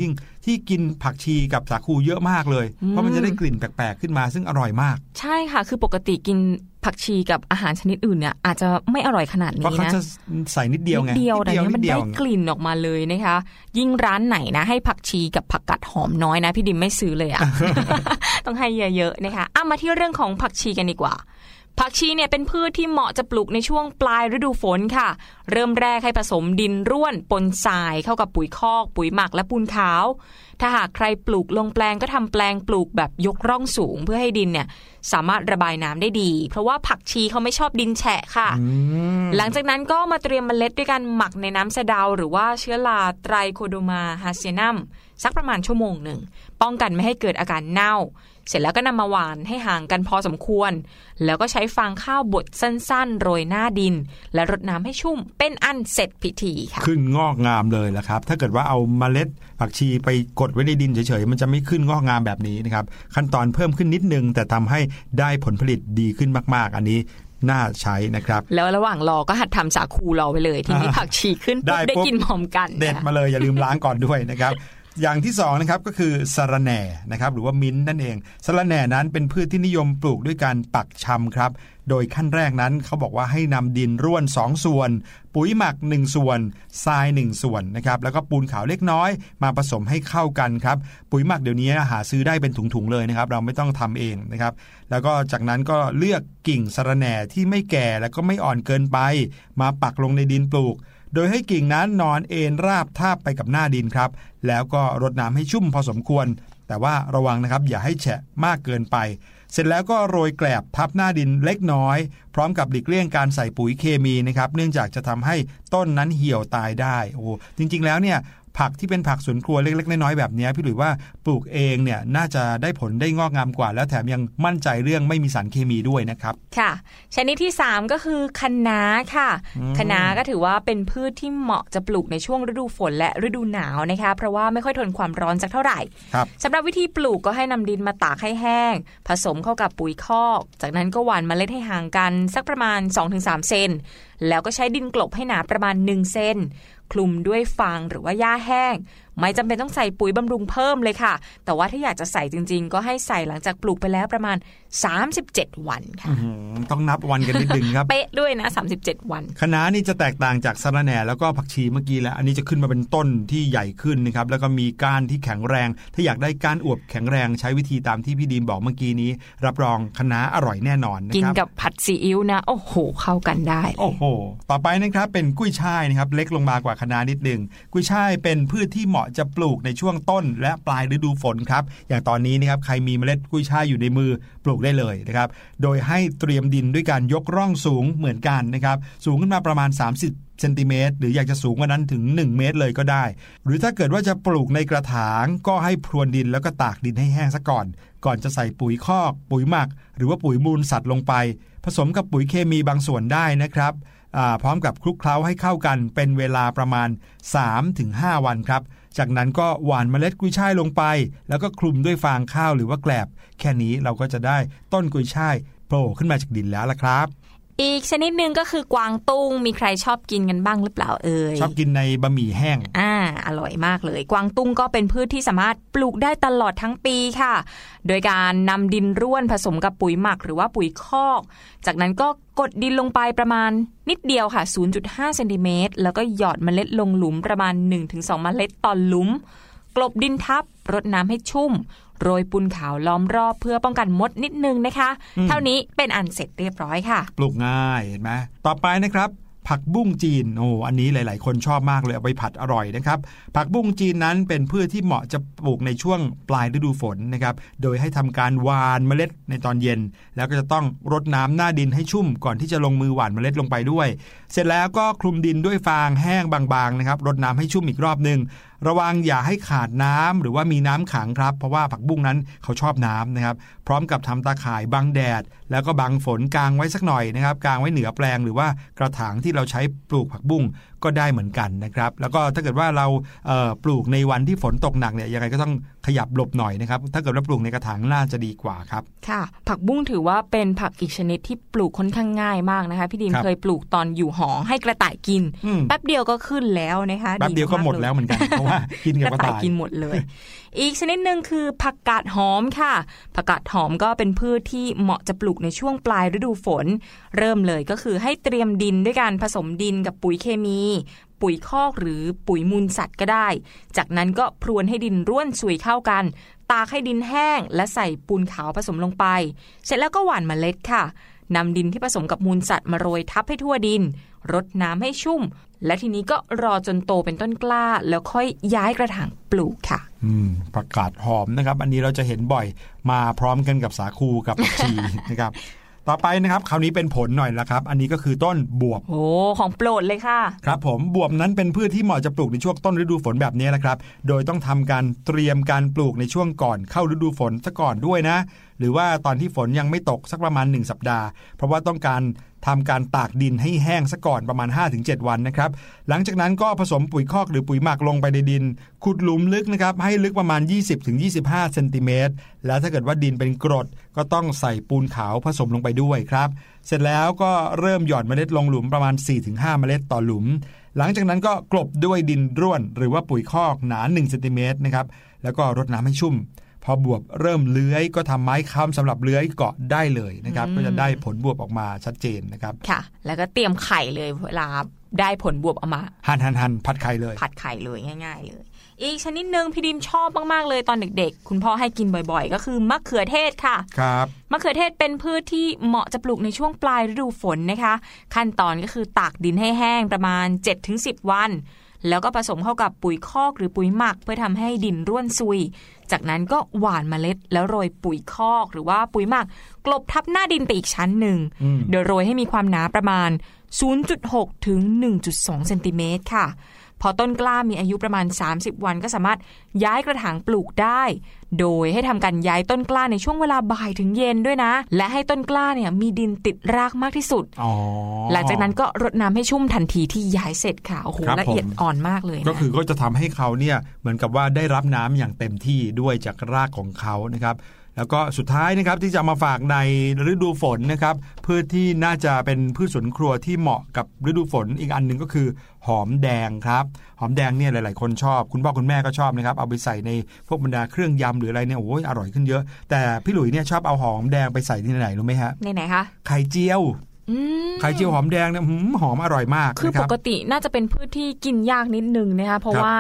ที่กินผักชีกับสาคูเยอะมากเลยเพราะมันจะได้กลิ่นแปลกๆขึ้นมาซึ่งอร่อยมากใช่ค่ะคือปกติกิน ผักชีกับอาหารชนิดอื่นเนี่ยอาจจะไม่อร่อยขนาดนี้นะเพราะเขาจะใส่นิดเดียวไงนิดเดียวแต่นี่มันได้กลิ่นออกมาเลยนะคะยิ่งร้านไหนนะให้ผักชีกับผักกาดหอมน้อยนะพี่ดิมไม่ซื้อเลยอ่ะ ต้องให้เยอะๆนะคะอ่ะมาที่เรื่องของผักชีกันดีกว่าผักชีเนี่ยเป็นพืชที่เหมาะจะปลูกในช่วงปลายฤดูฝนค่ะเริ่มแรกให้ผสมดินร่วนปนทรายเข้ากับปุ๋ยคอกปุ๋ยหมักและปูนขาวถ้าหากใครปลูกลงแปลงก็ทำแปลงปลูกแบบยกร่องสูงเพื่อให้ดินเนี่ยสามารถระบายน้ำได้ดีเพราะว่าผักชีเขาไม่ชอบดินแฉะค่ะหลังจากนั้นก็มาเตรียมเมล็ดด้วยการหมักในน้ำสะเดาหรือว่าเชื้อราไตรโคโดมาฮาเซนัมสักประมาณชั่วโมงหนึ่งป้องกันไม่ให้เกิดอาการเน่าเสร็จแล้วก็นำมาหว่านให้ห่างกันพอสมควรแล้วก็ใช้ฟางข้าวบดสั้นๆโรยหน้าดินและรดน้ำให้ชุ่มเป็นอันเสร็จพิธีค่ะขึ้นงอกงามเลยล่ะครับถ้าเกิดว่าเอาเมล็ดผักชีไปกดไว้ในดินเฉยๆมันจะไม่ขึ้นงอกงามแบบนี้นะครับขั้นตอนเพิ่มขึ้นนิดนึงแต่ทำให้ได้ผลผลิตดีขึ้นมากๆอันนี้น่าใช้นะครับแล้วระหว่างรอก็หัดทำสาคูรอไปเลยทีนี้ผักชีขึ้นได้กินพร้อมกันเด็ดมาเลยอย่าลืมล้างก่อนด้วยนะครับอย่างที่2นะครับก็คือสะระแหน่นะครับหรือว่ามิ้นนั่นเองสะระแหน่นั้นเป็นพืชที่นิยมปลูกด้วยการปักชำครับโดยขั้นแรกนั้นเขาบอกว่าให้นำดินร่วน2ส่วนปุ๋ยหมัก1ส่วนทราย1ส่วนนะครับแล้วก็ปูนขาวเล็กน้อยมาผสมให้เข้ากันครับปุ๋ยหมักเดี๋ยวนี้หาซื้อได้เป็นถุงๆเลยนะครับเราไม่ต้องทำเองนะครับแล้วก็จากนั้นก็เลือกกิ่งสะระแหน่ที่ไม่แก่แล้วก็ไม่อ่อนเกินไปมาปักลงในดินปลูกโดยให้กิ่งนั้นนอนเอนราบทาบไปกับหน้าดินครับแล้วก็รดน้ำให้ชุ่มพอสมควรแต่ว่าระวังนะครับอย่าให้แฉะมากเกินไปเสร็จแล้วก็โรยแกลบทับหน้าดินเล็กน้อยพร้อมกับหลีกเลี่ยงการใส่ปุ๋ยเคมีนะครับเนื่องจากจะทำให้ต้นนั้นเหี่ยวตายได้โอ้จริงๆแล้วเนี่ยผักที่เป็นผักสวนครัวเล็กๆน้อยๆแบบนี้พี่หลุยว่าปลูกเองเนี่ยน่าจะได้ผลได้งอกงามกว่าแล้วแถมยังมั่นใจเรื่องไม่มีสารเคมีด้วยนะครับค่ะชนิดที่3ก็คือคะน้าค่ะคะน้าก็ถือว่าเป็นพืชที่เหมาะจะปลูกในช่วงฤดูฝนและฤดูหนาวนะคะเพราะว่าไม่ค่อยทนความร้อนสักเท่าไหร่สำหรับวิธีปลูกก็ให้นำดินมาตากให้แห้งผสมเข้ากับปุ๋ยคอกจากนั้นก็หว่านเมล็ดให้ห่างกันสักประมาณ 2-3 เซนแล้วก็ใช้ดินกลบให้หนาประมาณ1เซนคลุมด้วยฟางหรือว่าหญ้าแห้งไม่จำเป็นต้องใส่ปุ๋ยบำรุงเพิ่มเลยค่ะแต่ว่าถ้าอยากจะใส่จริงๆก็ให้ใส่หลังจากปลูกไปแล้วประมาณ37วันค่ะต้องนับวันกันนิดนึงครับเป๊ะด้วยนะ37วันคะน้านี่จะแตกต่างจากสะระแหน่แล้วก็ผักชีเมื่อกี้แล้วอันนี้จะขึ้นมาเป็นต้นที่ใหญ่ขึ้นนะครับแล้วก็มีก้านที่แข็งแรงถ้าอยากได้ก้านอวบแข็งแรงใช้วิธีตามที่พี่ดีมบอกเมื่อกี้นี้รับรองคะน้าอร่อยแน่นอนนะครับกินกับผัดซีอิ๊วนะโอ้โหเข้ากันได้โอ้โหต่อไปนะครับเป็นกุ้ยช่ายนะครับเล็กลงมากว่าคะน้านิดนึงกุ้ยช่ายเป็นพืชที่เหมาะจะปลูกในช่วงต้นและปลายฤดูฝนครับอย่างตอนนี้นะครับใครมีเมล็ดกุ้ยช่ายอยู่ในมือปลูกได้เลยนะครับโดยให้เตรียมดินด้วยการยกร่องสูงเหมือนกันนะครับสูงขึ้นมาประมาณ30เซนติเมตรหรืออยากจะสูงกว่านั้นถึง1เมตรเลยก็ได้หรือถ้าเกิดว่าจะปลูกในกระถางก็ให้พรวนดินแล้วก็ตากดินให้แห้งซะก่อนจะใส่ปุ๋ยคอกปุ๋ยหมักหรือว่าปุ๋ยมูลสัตว์ลงไปผสมกับปุ๋ยเคมีบางส่วนได้นะครับพร้อมกับคลุกเคล้าให้เข้ากันเป็นเวลาประมาณ 3-5 วันครับจากนั้นก็หว่านเมล็ดกุยช่ายลงไปแล้วก็คลุมด้วยฟางข้าวหรือว่าแกลบแค่นี้เราก็จะได้ต้นกุยช่ายโผล่ขึ้นมาจากดินแล้วล่ะครับอีกชนิดนึงก็คือกวางตุ้งมีใครชอบกินกันบ้างหรือเปล่าเอ่ยชอบกินในบะหมี่แห้งอร่อยมากเลยกวางตุ้งก็เป็นพืชที่สามารถปลูกได้ตลอดทั้งปีค่ะโดยการนำดินร่วนผสมกับปุ๋ยหมักหรือว่าปุ๋ยคอกจากนั้นก็กดดินลงไปประมาณนิดเดียวค่ะ 0.5 เซนติเมตรแล้วก็หยอดเมล็ดลงหลุมประมาณ 1-2 เมล็ดต่อหลุมกลบดินทับรดน้ำให้ชุ่มโรยปูนขาวล้อมรอบเพื่อป้องกันมดนิดนึงนะคะเท่านี้เป็นอันเสร็จเรียบร้อยค่ะปลูกง่ายเห็นไหมต่อไปนะครับผักบุ้งจีนโอ้อันนี้หลายๆคนชอบมากเลยเอาไปผัดอร่อยนะครับผักบุ้งจีนนั้นเป็นพืชที่เหมาะจะปลูกในช่วงปลายฤดูฝนนะครับโดยให้ทำการหว่านเมล็ดในตอนเย็นแล้วก็จะต้องรดน้ำหน้าดินให้ชุ่มก่อนที่จะลงมือหว่านเมล็ดลงไปด้วยเสร็จแล้วก็คลุมดินด้วยฟางแห้งบางๆนะครับรดน้ำให้ชุ่มอีกรอบนึงระวังอย่าให้ขาดน้ำหรือว่ามีน้ำขังครับเพราะว่าผักบุ้งนั้นเขาชอบน้ำนะครับพร้อมกับทำตาข่ายบังแดดแล้วก็บังฝนกางไว้สักหน่อยนะครับกางไว้เหนือแปลงหรือว่ากระถางที่เราใช้ปลูกผักบุ้ง ก็ได้เหมือนกันนะครับแล้วก็ถ้าเกิดว่าเราปลูกในวันที่ฝนตกหนักเนี่ยยังไงก็ต้องขยับหลบหน่อยนะครับถ้าเกิดว่าปลูกในกระถางน่าจะดีกว่าครับค่ะผักบุ้งถือว่าเป็นผักอีกชนิดที่ปลูกค่อนข้างง่ายมากนะคะพี่ดินเคยปลูกตอนอยู่หอให้กระต่ายกินแป๊บเดียวก็ขึ้นแล้วนะคะแป๊บเดียวก็หมดแล้วเหมือนกันเพราะว่ากินกับกระต่ายกินหมดเลยอีกชนิดนึงคือผักกาดหอมค่ะผักกาดหอมก็เป็นพืชที่เหมาะจะปลูกในช่วงปลายฤดูฝนเริ่มเลยก็คือให้เตรียมดินด้วยการผสมดินกับปุ๋ยเคมีปุ๋ยคอกหรือปุ๋ยมูลสัตว์ก็ได้จากนั้นก็พรวนให้ดินร่วนซุยเข้ากันตากให้ดินแห้งและใส่ปูนขาวผสมลงไปเสร็จแล้วก็หว่านเมล็ดค่ะนำดินที่ผสมกับมูลสัตว์มาโรยทับให้ทั่วดินรดน้ำให้ชุ่มและทีนี้ก็รอจนโตเป็นต้นกล้าแล้วค่อยย้ายกระถางปลูกค่ะผักกาดหอมนะครับอันนี้เราจะเห็นบ่อยมาพร้อมกันกับสาคูกับผักชี นะครับต่อไปนะครับคราวนี้เป็นผลหน่อยละครับอันนี้ก็คือต้นบวบโอ้ของโปรดเลยค่ะครับผมบวบนั้นเป็นพืชที่เหมาะจะปลูกในช่วงต้นฤดูฝนแบบนี้แหละครับโดยต้องทำการเตรียมการปลูกในช่วงก่อนเข้าฤดูฝนซะก่อนด้วยนะหรือว่าตอนที่ฝนยังไม่ตกสักประมาณ1สัปดาห์เพราะว่าต้องการทำการตากดินให้แห้งซะก่อนประมาณ 5-7 วันนะครับหลังจากนั้นก็ผสมปุ๋ยคอกหรือปุ๋ยหมักลงไปในดินขุดหลุมลึกนะครับให้ลึกประมาณ 20-25 เซนติเมตรแล้วถ้าเกิดว่าดินเป็นกรดก็ต้องใส่ปูนขาวผสมลงไปด้วยครับเสร็จแล้วก็เริ่มหย่อนเมล็ดลงหลุมประมาณ 4-5 เมล็ดต่อหลุมหลังจากนั้นก็กลบด้วยดินร่วนหรือว่าปุ๋ยคอกหนา1เซนติเมตรนะครับแล้วก็รดน้ำให้ชุ่มพอบวบเริ่มเลื้อยก็ทำไม้ค้ำสำหรับเลื้อยเกาะได้เลยนะครับก็จะได้ผลบวบออกมาชัดเจนนะครับค่ะแล้วก็เตรียมไข่เลยเวลาได้ผลบวบออกมาหั่นผัดไข่เลยง่ายๆเลยอีกชนิดนึงพี่ดิมชอบมากๆเลยตอนเด็กๆคุณพ่อให้กินบ่อยๆก็คือมะเขือเทศค่ะครับมะเขือเทศเป็นพืชที่เหมาะจะปลูกในช่วงปลายฤดูฝนนะคะขั้นตอนก็คือตากดินให้แห้งประมาณ 7-10 วันแล้วก็ผสมเข้ากับปุ๋ยคอกหรือปุ๋ยหมักเพื่อทำให้ดินร่วนซุยจากนั้นก็หว่านเมล็ดแล้วโรยปุ๋ยคอกหรือว่าปุ๋ยหมักกลบทับหน้าดินไปอีกชั้นหนึ่งโดยโรยให้มีความหนาประมาณ 0.6-1.2 เซนติเมตรค่ะพอต้นกล้ามีอายุประมาณ30วันก็สามารถย้ายกระถางปลูกได้โดยให้ทำการย้ายต้นกล้าในช่วงเวลาบ่ายถึงเย็นด้วยนะและให้ต้นกล้าเนี่ยมีดินติดรากมากที่สุดหลังจากนั้นก็รดน้ำให้ชุ่มทันทีที่ย้ายเสร็จค่ะโอ้โหละเอียดอ่อนมากเลยนะก็คือก็จะทำให้เขาเนี่ยเหมือนกับว่าได้รับน้ำอย่างเต็มที่ด้วยจากรากของเขานะครับแล้วก็สุดท้ายนะครับที่จะมาฝากในฤดูฝนนะครับพืชที่น่าจะเป็นพืชสวนครัวที่เหมาะกับฤดูฝนอีกอันนึงก็คือหอมแดงครับหอมแดงเนี่ยหลายๆคนชอบคุณพ่อคุณแม่ก็ชอบนะครับเอาไปใส่ในพวกบรรดาเครื่องยำหรืออะไรเนี่ยโอ้ยอร่อยขึ้นเยอะแต่พี่หลุยเนี่ยชอบเอาหอมแดงไปใส่ที่ไหนรู้ไหมฮะในไหนคะไข่เจียวหอมแดงเนี่ยหอมอร่อยมากคือปกติน่าจะเป็นพืชที่กินยากนิดนึงนะคะเพราะว่า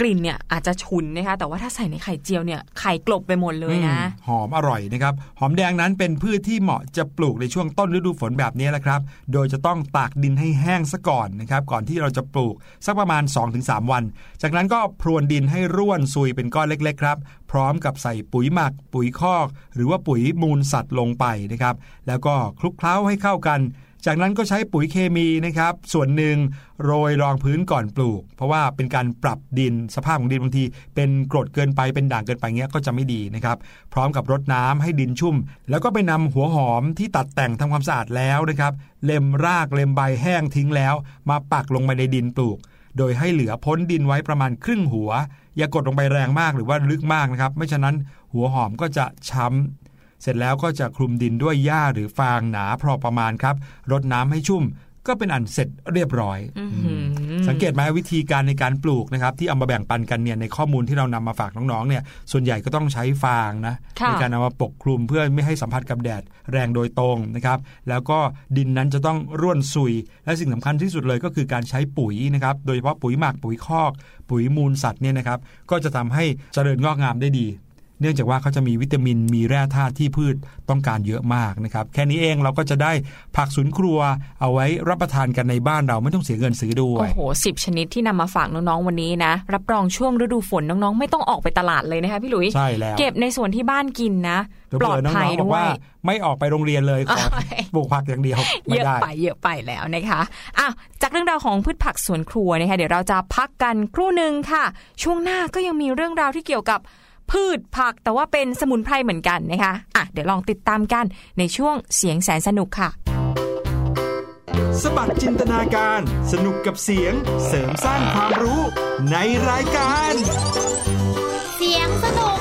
กลิ่นเนี่ยอาจจะฉุนนะคะแต่ว่าถ้าใส่ในไข่เจียวเนี่ยไข่กลบไปหมดเลยนะหอมอร่อยนะครับหอมแดงนั้นเป็นพืชที่เหมาะจะปลูกในช่วงต้นฤดูฝนแบบนี้แหละครับโดยจะต้องตากดินให้แห้งซะก่อนนะครับก่อนที่เราจะปลูกสักประมาณ 2-3 วันจากนั้นก็พรวนดินให้ร่วนซุยเป็นก้อนเล็กๆครับพร้อมกับใส่ปุ๋ยหมักปุ๋ยคอกหรือว่าปุ๋ยมูลสัตว์ลงไปนะครับแล้วก็คลุกเคล้าให้เข้ากันจากนั้นก็ใช้ปุ๋ยเคมีนะครับส่วนหนึ่งโรยรองพื้นก่อนปลูกเพราะว่าเป็นการปรับดินสภาพของดินบางทีเป็นกรดเกินไปเป็นด่างเกินไปเงี้ยก็จะไม่ดีนะครับพร้อมกับรดน้ำให้ดินชุ่มแล้วก็ไปนำหัวหอมที่ตัดแต่งทำความสะอาดแล้วนะครับเล็มรากเล็มใบแห้งทิ้งแล้วมาปักลงไปในดินปลูกโดยให้เหลือพ้นดินไว้ประมาณครึ่งหัวอย่ากดลงไปแรงมากหรือว่าลึกมากนะครับไม่ฉะนั้นหัวหอมก็จะช้ำเสร็จแล้วก็จะคลุมดินด้วยหญ้าหรือฟางหนาพอประมาณครับรดน้ำให้ชุ่มก็เป็นอันเสร็จเรียบร้อยสังเกตไหมวิธีการในการปลูกนะครับที่เอามาแบ่งปันกันเนี่ยในข้อมูลที่เรานำมาฝากน้องๆเนี่ยส่วนใหญ่ก็ต้องใช้ฟางนะในการเอามาปกคลุมเพื่อไม่ให้สัมผัสกับแดดแรงโดยตรงนะครับแล้วก็ดินนั้นจะต้องร่วนซุยและสิ่งสำคัญที่สุดเลยก็คือการใช้ปุ๋ยนะครับโดยเฉพาะปุ๋ยหมักปุ๋ยคอกปุ๋ยมูลสัตว์เนี่ยนะครับก็จะทำให้เจริญงอกงามได้ดีเนื่องจากว่าเขาจะมีวิตามินมีแร่ธาตุที่พืชต้องการเยอะมากนะครับแค่นี้เองเราก็จะได้ผักสวนครัวเอาไว้รับประทานกันในบ้านเราไม่ต้องเสียเงินซื้อด้วยโอ้โห10ชนิดที่นำมาฝากน้องๆวันนี้นะรับรองช่วงฤดูฝนน้องๆไม่ต้องออกไปตลาดเลยนะคะพี่หลุยใช่แล้วเก็บในสวนที่บ้านกินนะปลอดภัยด้วยไม่ออกไปโรงเรียนเลยขอปลูกผักอย่างเดียวไม่ได้เยอะไปแล้วนะคะอ้าวจากเรื่องราวของพืชผักสวนครัวนะคะเดี๋ยวเราจะพักกันครู่นึงค่ะช่วงหน้าก็ยังมีเรื่องราวที่เกี่ยวกับพืชผักแต่ว่าเป็นสมุนไพรเหมือนกันนะคะอ่ะเดี๋ยวลองติดตามกันในช่วงเสียงแสนสนุกค่ะ สบัดจินตนาการสนุกกับเสียงเสริมสร้างความรู้ในรายการเสียงสนุก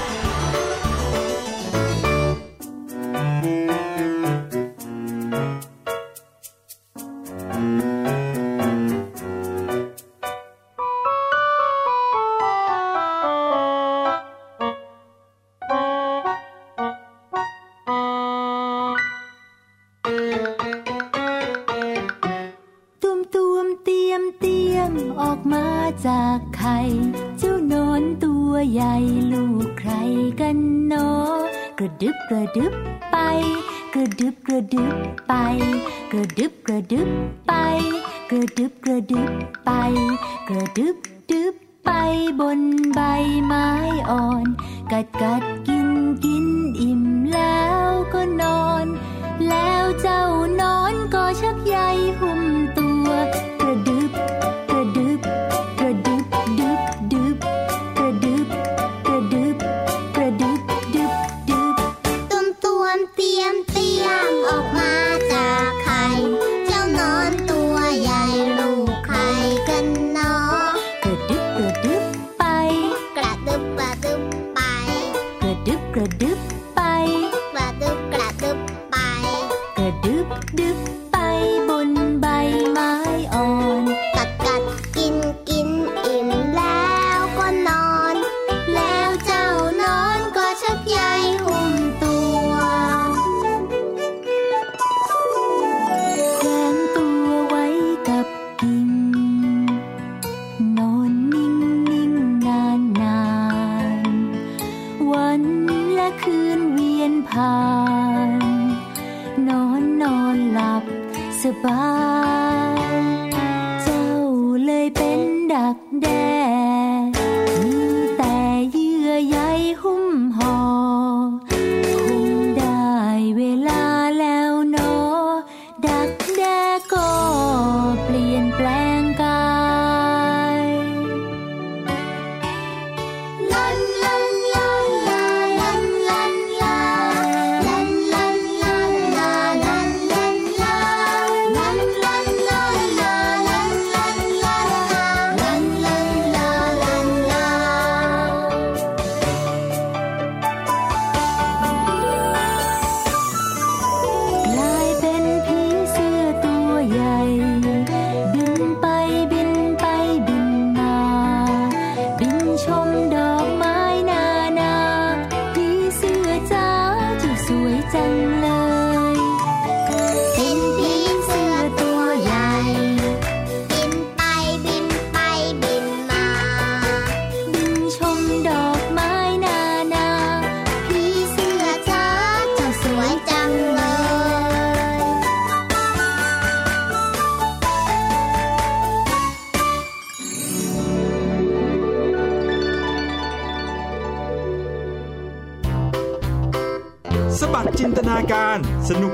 สนุก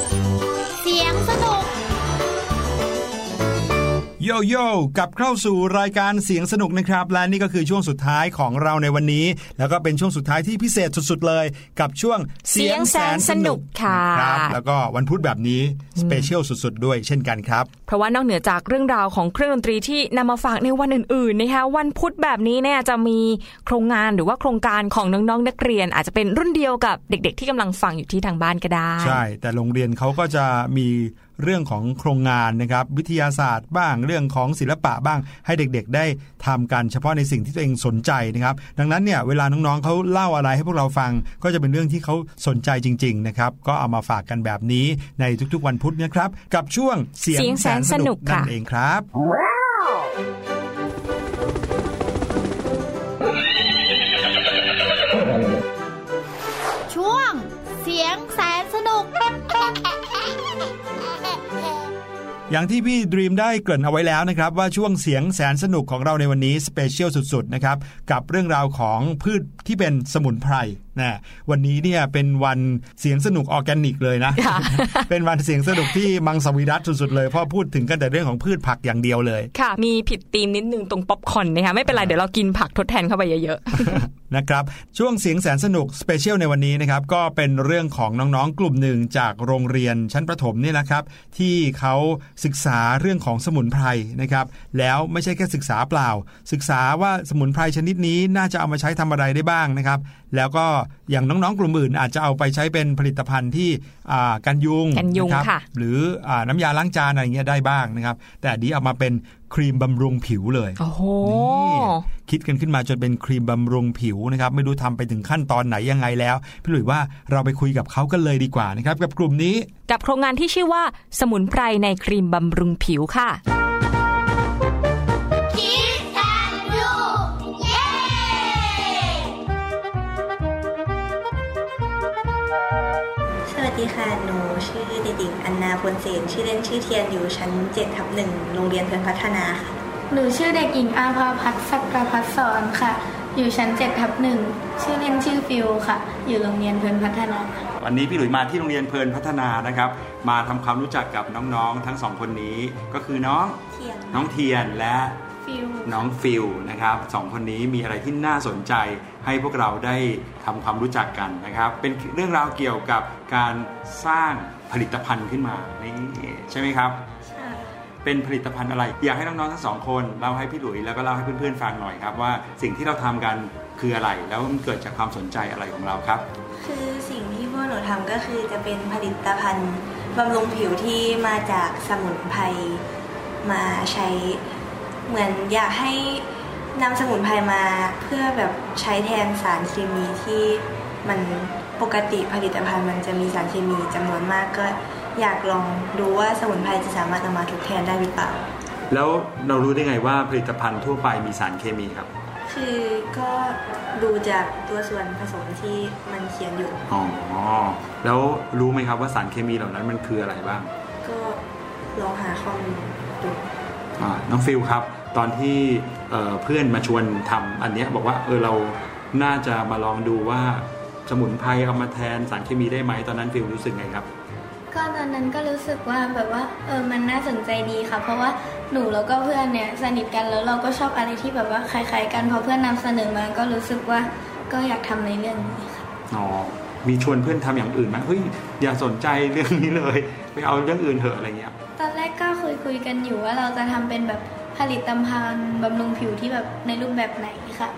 เสียงสนุกโยโย่กลับเข้าสู่รายการเสียงสนุกนะครับและนี่ก็คือช่วงสุดท้ายของเราในวันนี้แล้วก็เป็นช่วงสุดท้ายที่พิเศษสุดๆเลยกับช่วงเสียงแสนสนุกค่ะครับแล้วก็วันพุธแบบนี้สเปเชียลสุดๆด้วยเช่นกันครับเพราะว่านอกเหนือจากเรื่องราวของเครื่องดนตรีที่นำมาฝากในวันอื่นๆนะคะวันพุธแบบนี้เนี่ยจะมีโครงงานหรือว่าโครงการของน้องๆนักเรียนอาจจะเป็นรุ่นเดียวกับเด็กๆที่กำลังฟังอยู่ที่ทางบ้านก็ได้ใช่แต่โรงเรียนเขาก็จะมีเรื่องของโครงงานนะครับวิทยาศาสตร์บ้างเรื่องของศิลปะบ้างให้เด็กๆได้ทำกันเฉพาะในสิ่งที่ตัวเองสนใจนะครับดังนั้นเนี่ยเวลาน้องๆเขาเล่าอะไรให้พวกเราฟังก็จะเป็นเรื่องที่เขาสนใจจริงๆนะครับก็เอามาฝากกันแบบนี้ในทุกๆวันพุธนะครับกับช่วงเสียงแสนสนุกนั่นเองครับช่วงเสียงแสนสนุกอย่างที่พี่ดรีมได้เกริ่นเอาไว้แล้วนะครับว่าช่วงเสียงแสนสนุกของเราในวันนี้สเปเชียลสุดๆนะครับกับเรื่องราวของพืชที่เป็นสมุนไพร นะวันนี้เนี่ยเป็นวันเสียงสนุกออร์แกนิกเลยนะ เป็นวันเสียงสนุกที่มังสวิรัติสุดๆเลยเพราะพูดถึงกันแต่เรื่องของพืชผักอย่างเดียวเลยค่ะมีผิดธีมนิดนึงตรงป๊อปคอร์นนะคะไม่เป็นไรเดี๋ยวเรากินผักทดแทนเข้าไปเยอะๆ นะครับช่วงเสียงแสนสนุกสเปเชียลในวันนี้นะครับก็เป็นเรื่องของน้องๆกลุ่มหนึ่งจากโรงเรียนชั้นประถมนี่นะครับที่เขาศึกษาเรื่องของสมุนไพรนะครับแล้วไม่ใช่แค่ศึกษาเปล่าศึกษาว่าสมุนไพรชนิดนี้น่าจะเอามาใช้ทำอะไรได้บ้างนะครับแล้วก็อย่างน้องๆกลุ่มอื่นอาจจะเอาไปใช้เป็นผลิตภัณฑ์ที่กันยุงนะครับหรือน้ำยาล้างจานอะไรเงี้ยได้บ้างนะครับแต่ดีเอามาเป็นครีมบำรุงผิวเลยโอ้โหคิดกันขึ้นมาจนเป็นครีมบำรุงผิวนะครับไม่รู้ทำไปถึงขั้นตอนไหนยังไงแล้วพี่หลุยว่าเราไปคุยกับเขากันเลยดีกว่านะครับกับกลุ่มนี้กับโครงงานที่ชื่อว่าสมุนไพรในครีมบำรุงผิวค่ะสวัสดีค่ะหนูชื่อเด็กหญิงอันนาพลเสนชื่อเล่นชื่อเทียนอยู่ชั้น 7/1 โรงเรียนเพื่อนพัฒนาค่ะหนูชื่อเด็กหญิงอาภาพัฒน์ศักดิ์พัฒน์สอนค่ะอยู่ชั้น 7/1 ชื่อเล่นชื่อฟิวค่ะอยู่โรงเรียนเพื่อนพัฒนาวันนี้พี่หลุยมาที่โรงเรียนเพื่อนพัฒนานะครับมาทำความรู้จักกับน้องๆทั้ง2คนนี้ก็คือน้องเทียนและน้องฟิวนะครับสองคนนี้มีอะไรที่น่าสนใจให้พวกเราได้ทำความรู้จักกันนะครับเป็นเรื่องราวเกี่ยวกับการสร้างผลิตภัณฑ์ขึ้นมานี่ใช่ไหมครับใช่เป็นผลิตภัณฑ์อะไรอยากให้น้องๆทั้งสองคนเล่าให้พี่หลุยแล้วก็เล่าให้เพื่อนๆฟังหน่อยครับว่าสิ่งที่เราทำกันคืออะไรแล้วมันเกิดจากความสนใจอะไรของเราครับคือสิ่งที่พวกหนูทำก็คือจะเป็นผลิตภัณฑ์บำรุงผิวที่มาจากสมุนไพรมาใช้เหมือนอยากให้นำสมุนไพรมาเพื่อแบบใช้แทนสารเคมีที่มันปกติผลิตภัณฑ์มันจะมีสารเคมีจำนวนมากก็อยากลองดูว่าสมุนไพรจะสามารถนำมาทดแทนได้หรือเปล่าแล้วเรารู้ได้ไงว่าผลิตภัณฑ์ทั่วไปมีสารเคมีครับคือก็ดูจากตัวส่วนผสมที่มันเขียนอยู่อ๋อแล้วรู้ไหมครับว่าสารเคมีเหล่านั้นมันคืออะไรบ้างก็ลองหาข้อมูลดูน้องฟิลครับตอนที่เพื่อนมาชวนทำอันนี้บอกว่าเราน่าจะมาลองดูว่าสมุนไพรเอามาแทนสารเคมีได้ไหมตอนนั้นฟิลรู้สึกไงครับก็ตอนนั้นก็รู้สึกว่าแบบว่ามันน่าสนใจดีค่ะเพราะว่าหนูแล้วก็เพื่อนเนี่ยสนิทกันแล้วเราก็ชอบอะไรที่แบบว่าคล้ายๆกันพอเพื่อนนำเสนอมาก็รู้สึกว่าก็อยากทำในเรื่องนี้ค่ะอ๋อมีชวนเพื่อนทำอย่างอื่นไหมเฮ้ยอย่าสนใจเรื่องนี้เลยไปเอาเรื่องอื่นเถอะอะไรเงี้ยตอนแรกก็คุยกันอยู่ว่าเราจะทำเป็นแบบผลิตภัณฑ์บำรุงผิวที่แบบในรูปแบบไหนค่ะ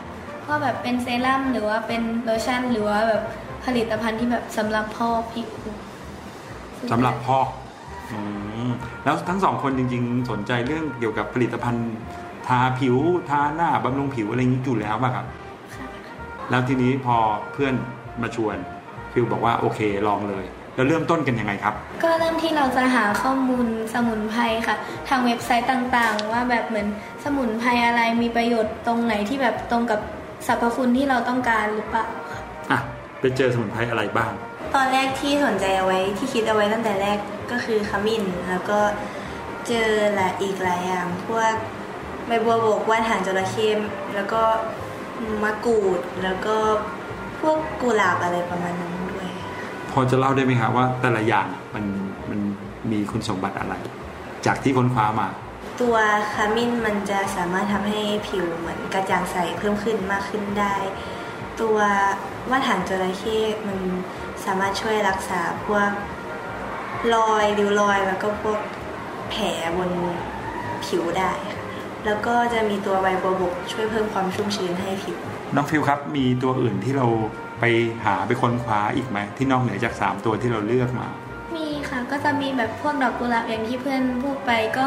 ก็แบบเป็นเซรั่มหรือว่าเป็นโลชั่นหรือว่าแบบผลิตภัณฑ์ที่แบบสำหรับพอกผิวสำหรับพอกแล้วทั้งสองคนจริงๆสนใจเรื่องเกี่ยวกับผลิตภัณฑ์ทาผิวทาหน้าบำรุงผิวอะไรอย่างนี้อยู่แล้วป่ะครับค่ะแล้วทีนี้พอเพื่อนมาชวนฟิวบอกว่าโอเคลองเลยเราเริ่มต้นกันยังไงครับก็เริ่มที่เราจะหาข้อมูลสมุนไพรค่ะทางเว็บไซต์ต่างๆว่าแบบเหมือนสมุนไพรอะไรมีประโยชน์ตรงไหนที่แบบตรงกับสรรพคุณที่เราต้องการหรือเปล่าอ่ะไปเจอสมุนไพรอะไรบ้างตอนแรกที่สนใจเอาไว้ที่คิดเอาไว้ตั้งแต่แรกก็คือขมิ้นแล้วก็เจออีกหลายอย่างพวกใบบัวบกว่านหางจระเข้แล้วก็มะกรูดแล้วก็พวกกุหลาบอะไรประมาณนั้นพอจะเล่าได้ไหมครับว่าแต่ละอย่างมันมีคุณสมบัติอะไรจากที่ค้นคว้ามาตัวขมิ้นมันจะสามารถทำให้ผิวเหมือนกระจ่างใสเพิ่มขึ้นมากขึ้นได้ตัวว่านหางจระเข้มันสามารถช่วยรักษาพวกรอยริ้วรอยแล้วก็พวกแผลบนผิวได้แล้วก็จะมีตัวใบบัวบกช่วยเพิ่มความชุ่มชื้นให้ผิวน้องฟิวครับมีตัวอื่นที่เราไปหาไปค้นคว้าอีกไหมที่นอกเหนือจาก3ตัวที่เราเลือกมามีค่ะก็จะมีแบบพวกดอกกุหลาบอย่างที่เพื่อนพูดไปก็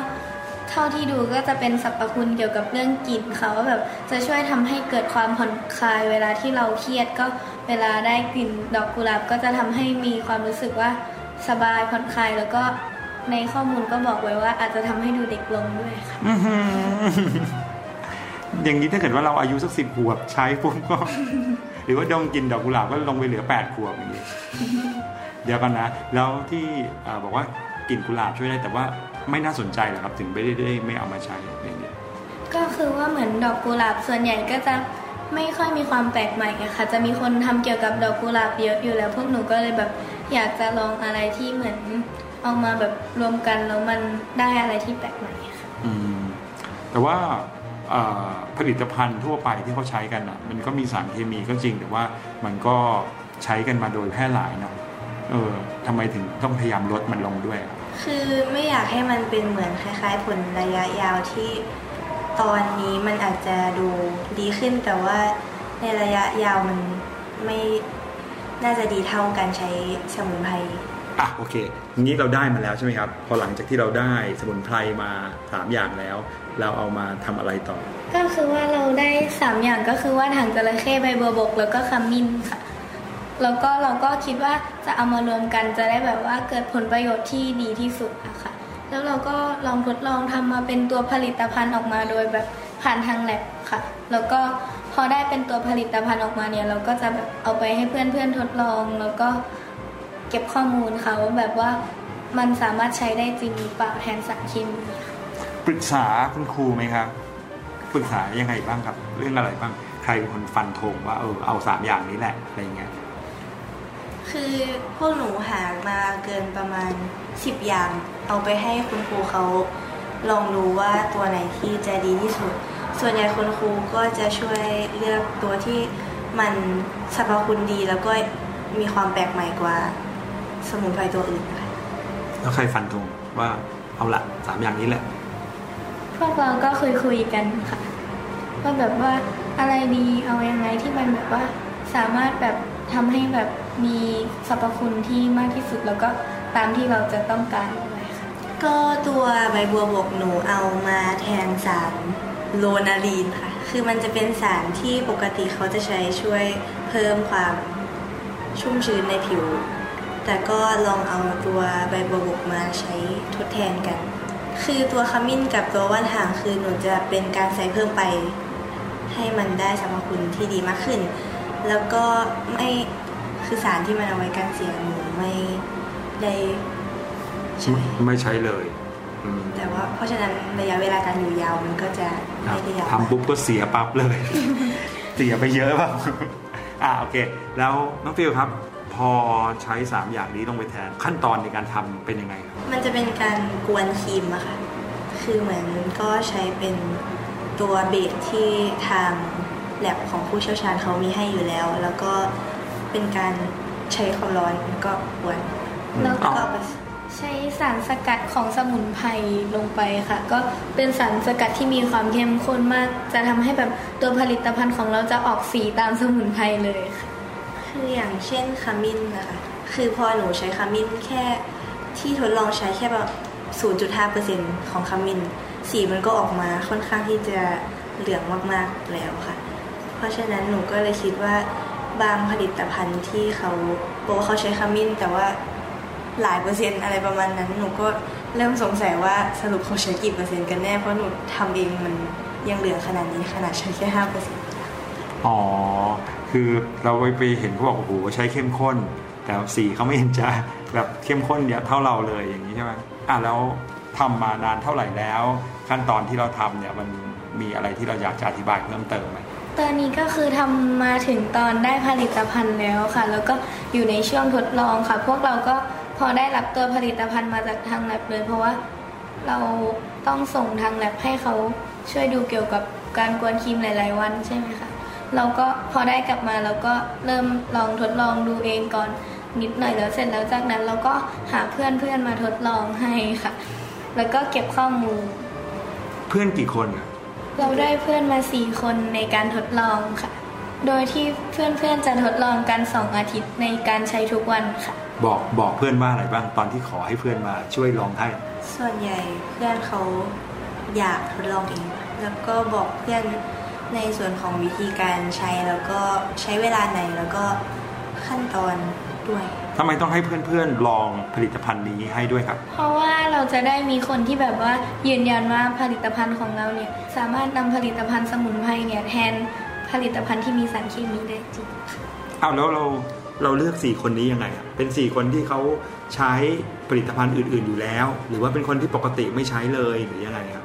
เท่าที่ดูก็จะเป็นสรรพคุณเกี่ยวกับเรื่องกลิ่นค่ะว่าแบบจะช่วยทำให้เกิดความผ่อนคลายเวลาที่เราเครียดก็เวลาได้กลิ่นดอกกุหลาบก็จะทำให้มีความรู้สึกว่าสบายผ่อนคลายแล้วก็ในข้อมูลก็บอกไว้ว่าอาจจะทำให้ดูเด็กลงด้วยค่ะ อย่างนี้ถ้าเกิดว่าเราอายุสัก10ขวบใช้ปุ๊บก็ หรือว่าดองกินดอกกุหลาบก็ลงไปเหลือ8ขวบอย่างนี้ เดี๋ยวกันนะแล้วที่บอกว่ากินกุหลาบช่วยได้แต่ว่าไม่น่าสนใจหรอครับถึงไม่ได้ไม่เอามาใช้อย่างนี้ก็คือว่าเหมือนดอกกุหลาบส่วนใหญ่ก็จะ ไม่ค่อยมีความแปลกใหม่ค่ะจะมีคนทำเกี่ยวกับดอกกุหลาบเยอะอยู่แล้วพวกหนูก็เลยแบบอยากจะลองอะไรที่เหมือนเอามาแบบรวมกันแล้วมันได้อะไรที่แปลกใหม่ค่ะแต่ว่าผลิตภัณฑ์ทั่วไปที่เขาใช้กันอ่ะมันก็มีสารเคมีก็จริงแต่ว่ามันก็ใช้กันมาโดยแพร่หลายเนาะทำไมถึงต้องพยายามลดมันลงด้วยคือไม่อยากให้มันเป็นเหมือนคล้ายๆผลระยะยาวที่ตอนนี้มันอาจจะดูดีขึ้นแต่ว่าในระยะยาวมันไม่น่าจะดีเท่าการใช้สมุนไพรโอเคนี้เราได้มาแล้วใช่ไหมครับพอหลังจากที่เราได้สมุนไพรมา3อย่างแล้วเราเอามาทำอะไรต่อก็คือว่าเราได้3อย่างก็คือว่าหางจระเข้ใบบัวบกแล้วก็ขมิ้นค่ะแล้วก็เราก็คิดว่าจะเอามารวมกันจะได้แบบว่าเกิดผลประโยชน์ที่ดีที่สุดอะค่ะแล้วเราก็ลองทดลองทำมาเป็นตัวผลิตภัณฑ์ออกมาโดยแบบผ่านทางแลบค่ะแล้วก็พอได้เป็นตัวผลิตภัณฑ์ออกมาเนี่ยเราก็จะแบบเอาไปให้เพื่อนๆทดลองแล้วก็เก็บข้อมูลค่ะว่าแบบว่ามันสามารถใช้ได้จริงหรือเปล่าแทนสารเคมีปรึกษาคุณครูไหมครับปรึกษายังไงบ้างครับเรื่องอะไรบ้างใครเป็นคนฟันธงว่าเอา3อย่างนี้แหละอะไรเงี้ยคือพวกหนูหามาเกินประมาณ10อย่างเอาไปให้คุณครูเขาลองดูว่าตัวไหนที่จะดีที่สุดส่วนใหญ่คุณครูก็จะช่วยเลือกตัวที่มันสรรพคุณดีแล้วก็มีความแปลกใหม่กว่าสมุนไพรตัวอื่นค่ะแล้วใครฟันธงว่าเอาละ3อย่างนี้แหละพวกเราก็คุยกันค่ะว่าแบบว่าอะไรดีเอายังไงที่มันแบบว่าสามารถแบบทำให้แบบมีสรรพคุณที่มากที่สุดแล้วก็ตามที่เราจะต้องการอะไรค่ะก็ตัวใบบัวบกหนูเอามาแทนสารโลนาลีนค่ะคือมันจะเป็นสารที่ปกติเขาจะใช้ช่วยเพิ่มความชุ่มชื้นในผิวแต่ก็ลองเอาตัวใบบัวบกมาใช้ทดแทนกันคือตัวขมิ้นกับตัวว่านหางคือหนูจะเป็นการใส่เพิ่มไปให้มันได้สรรพคุณที่ดีมากขึ้นแล้วก็ไม่คือสารที่มันเอาไว้กันเสียงหนูไม่ได้ใช่ไม่ใช้เลยแต่ว่าเพราะฉะนั้นระยะเวลาการอยู่ยาวมันก็จะไม่ได้ยาวทำปุ๊บก็เสียปั๊บเลย เสียไปเยอะป่ะ โอเคแล้วน้องฟิวครับพอใช้3อย่างนี้ต้องไปแทนขั้นตอนในการทำเป็นยังไงครับมันจะเป็นการกวนครีมอะค่ะคือเหมือนก็ใช้เป็นตัวเบสที่ทางแลบของผู้เชี่ยวชาญเขามีให้อยู่แล้วแล้วก็เป็นการใช้ความร้อนแล้วก็กวนแล้วก็ใช้สารสกัดของสมุนไพรลงไปค่ะก็เป็นสารสกัดที่มีความเข้มข้นมากจะทำให้แบบตัวผลิตภัณฑ์ของเราจะออกสีตามสมุนไพรเลยค่ะคืออย่างเช่นขมิ้นนะคะคือพอหนูใช้ขมิ้นแค่ที่ทดลองใช้แค่แบบ 0.5% ของขมิ้นสีมันก็ออกมาค่อนข้างที่จะเหลืองมากๆแล้วค่ะเพราะฉะนั้นหนูก็เลยคิดว่าบางผลิตภัณฑ์ที่เขาบอกว่าเขาใช้ขมิ้นแต่ว่าหลายเปอร์เซ็นต์อะไรประมาณนั้นหนูก็เริ่มสงสัยว่าสรุปเขาใช้กี่เปอร์เซ็นต์กันแน่เพราะหนูทำเองมันยังเหลืองขนาดนี้ขนาดใช้แค่ 5% อ๋อคือเราไปเห็นเขาบอกโอ้โหใช้เข้มข้นแต่สีเขาไม่เห็นจะแบบเข้มข้นเท่าเราเลยอย่างนี้ใช่ไหมแล้วทำมานานเท่าไหร่แล้วขั้นตอนที่เราทำเนี่ยมันมีอะไรที่เราอยากจะอธิบายเพิ่มเติมไหมตอนนี้ก็คือทำมาถึงตอนได้ผลิตภัณฑ์แล้วค่ะแล้วก็อยู่ในช่วงทดลองค่ะพวกเราก็พอได้รับตัวผลิตภัณฑ์มาจากทางแลบเลยเพราะว่าเราต้องส่งทางแลบให้เขาช่วยดูเกี่ยวกับการกวนครีมหลายๆวันใช่ไหมคะเราก็พอได้กลับมาเราก็เริ่มลองทดลองดูเองก่อนนิดหน่อยแล้วเสร็จแล้วจากนั้นเราก็หาเพื่อนๆมาทดลองให้ค่ะแล้วก็เก็บข้อมูลเพื่อนกี่คนอะเราได้เพื่อนมา4คนในการทดลองค่ะโดยที่เพื่อนๆจะทดลองกัน2อาทิตย์ในการใช้ทุกวันค่ะบอกเพื่อนว่าอะไรบ้างตอนที่ขอให้เพื่อนมาช่วยลองให้ส่วนใหญ่เพื่อนเขาอยากทดลองเองแล้วก็บอกเพื่อนในส่วนของวิธีการใช้แล้วก็ใช้เวลาไหนแล้วก็ขั้นตอนด้วยทำไมต้องให้เพื่อนๆลองผลิตภัณฑ์นี้ให้ด้วยครับเพราะว่าเราจะได้มีคนที่แบบว่ายืนยันว่าผลิตภัณฑ์ของเราเนี่ยสามารถนำผลิตภัณฑ์สมุนไพรเนี่ยแทนผลิตภัณฑ์ที่มีสารเคมีได้จริงแล้วเราเลือก4คนนี้ยังไงครับเป็น4คนที่เขาใช้ผลิตภัณฑ์อื่นๆอยู่แล้วหรือว่าเป็นคนที่ปกติไม่ใช้เลยหรือยังไงครับ